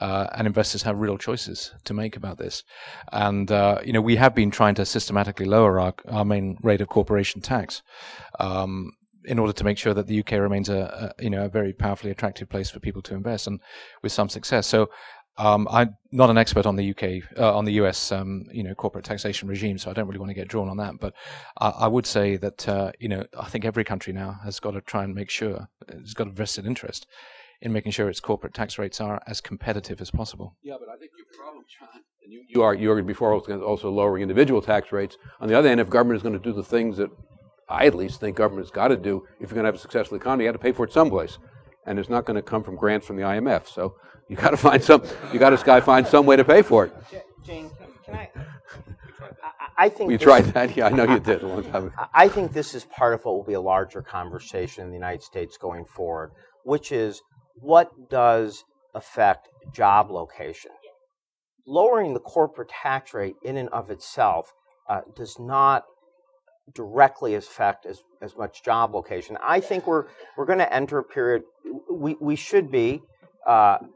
and investors have real choices to make about this. And we have been trying to systematically lower our main rate of corporation tax in order to make sure that the UK remains a very powerfully attractive place for people to invest, and with some success. So. I'm not an expert on the UK, on the US, corporate taxation regime, so I don't really want to get drawn on that. But I would say that, I think every country now has got to try and make sure, it's got a vested interest in making sure its corporate tax rates are as competitive as possible. Yeah, but I think your problem, John, and you are before also lowering individual tax rates. On the other hand, if government is going to do the things that I at least think government's got to do, if you're going to have a successful economy, you got to pay for it someplace. And it's not going to come from grants from the IMF. So you got to find some way to pay for it. Jane, can I think you tried that. Yeah, I know you did a long time ago. I think this is part of what will be a larger conversation in the United States going forward, which is what does affect job location. Lowering the corporate tax rate in and of itself does not directly affect as much job location. I think we're going to enter a period. We should be pro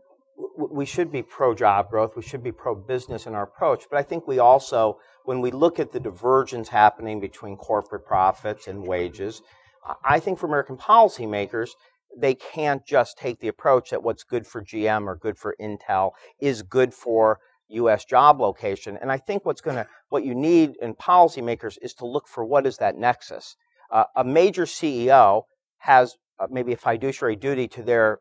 job growth. We should be pro business in our approach. But I think we also, when we look at the divergence happening between corporate profits and wages, I think for American policymakers, they can't just take the approach that what's good for GM or good for Intel is good for U.S. job location, and I think what you need in policymakers is to look for what is that nexus. A major CEO has maybe a fiduciary duty to their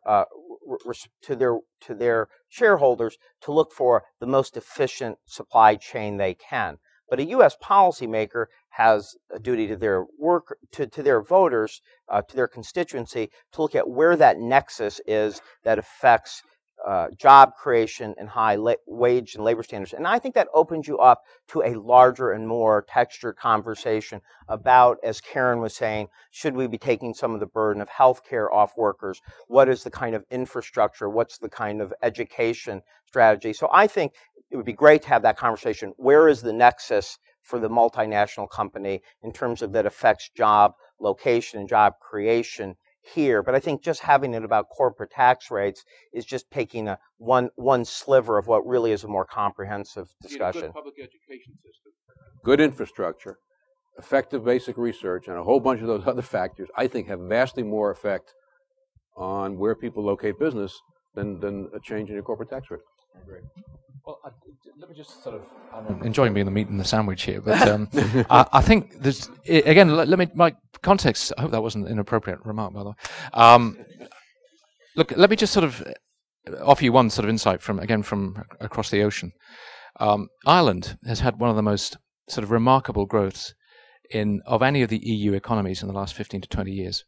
shareholders to look for the most efficient supply chain they can. But a U.S. policymaker has a duty to their work, to their voters, to their constituency, to look at where that nexus is that affects job creation and high wage and labor standards. And I think that opens you up to a larger and more textured conversation about, as Karen was saying, should we be taking some of the burden of health care off workers? What is the kind of infrastructure? What's the kind of education strategy? So I think it would be great to have that conversation. Where is the nexus for the multinational company in terms of that affects job location and job creation here? But I think just having it about corporate tax rates is just taking a one sliver of what really is a more comprehensive discussion. Good public education system, good infrastructure, effective basic research, and a whole bunch of those other factors I think have vastly more effect on where people locate business than a change in your corporate tax rate. I agree. Well, let me just sort of... I'm enjoying being the meat and the sandwich here, but I think there's... Again, my context... I hope that wasn't an inappropriate remark, by the way. Look, let me just sort of offer you one sort of insight from across the ocean. Ireland has had one of the most sort of remarkable growths of any of the EU economies in the last 15 to 20 years.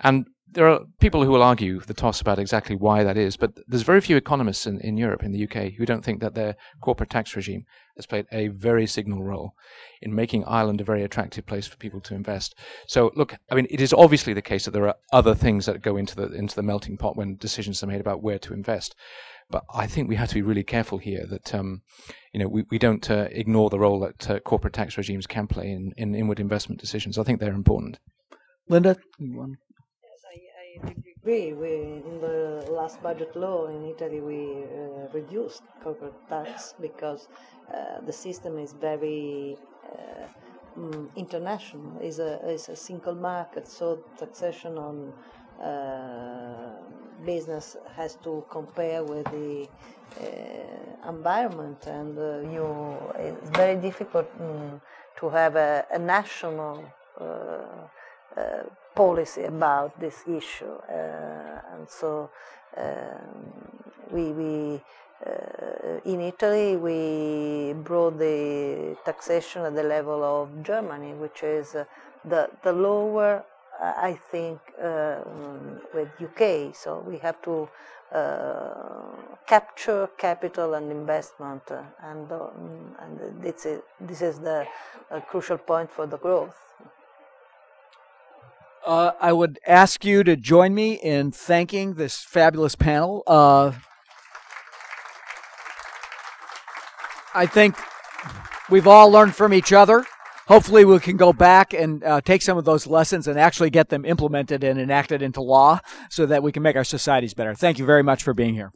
And there are people who will argue the toss about exactly why that is, but there's very few economists in Europe, in the UK, who don't think that their corporate tax regime has played a very signal role in making Ireland a very attractive place for people to invest. So, look, I mean, it is obviously the case that there are other things that go into the melting pot when decisions are made about where to invest. But I think we have to be really careful here that we don't ignore the role that corporate tax regimes can play in inward investment decisions. I think they're important. Linda, you want to? agree. In the last budget law in Italy, we reduced corporate tax because the system is very international. It's a single market, so taxation on business has to compare with the environment, and it's very difficult to have a national policy about this issue, and so we in Italy we brought the taxation at the level of Germany, which is the lower, I think, with UK. So we have to capture capital and investment, and this is the crucial point for the growth. I would ask you to join me in thanking this fabulous panel. I think we've all learned from each other. Hopefully we can go back and take some of those lessons and actually get them implemented and enacted into law so that we can make our societies better. Thank you very much for being here.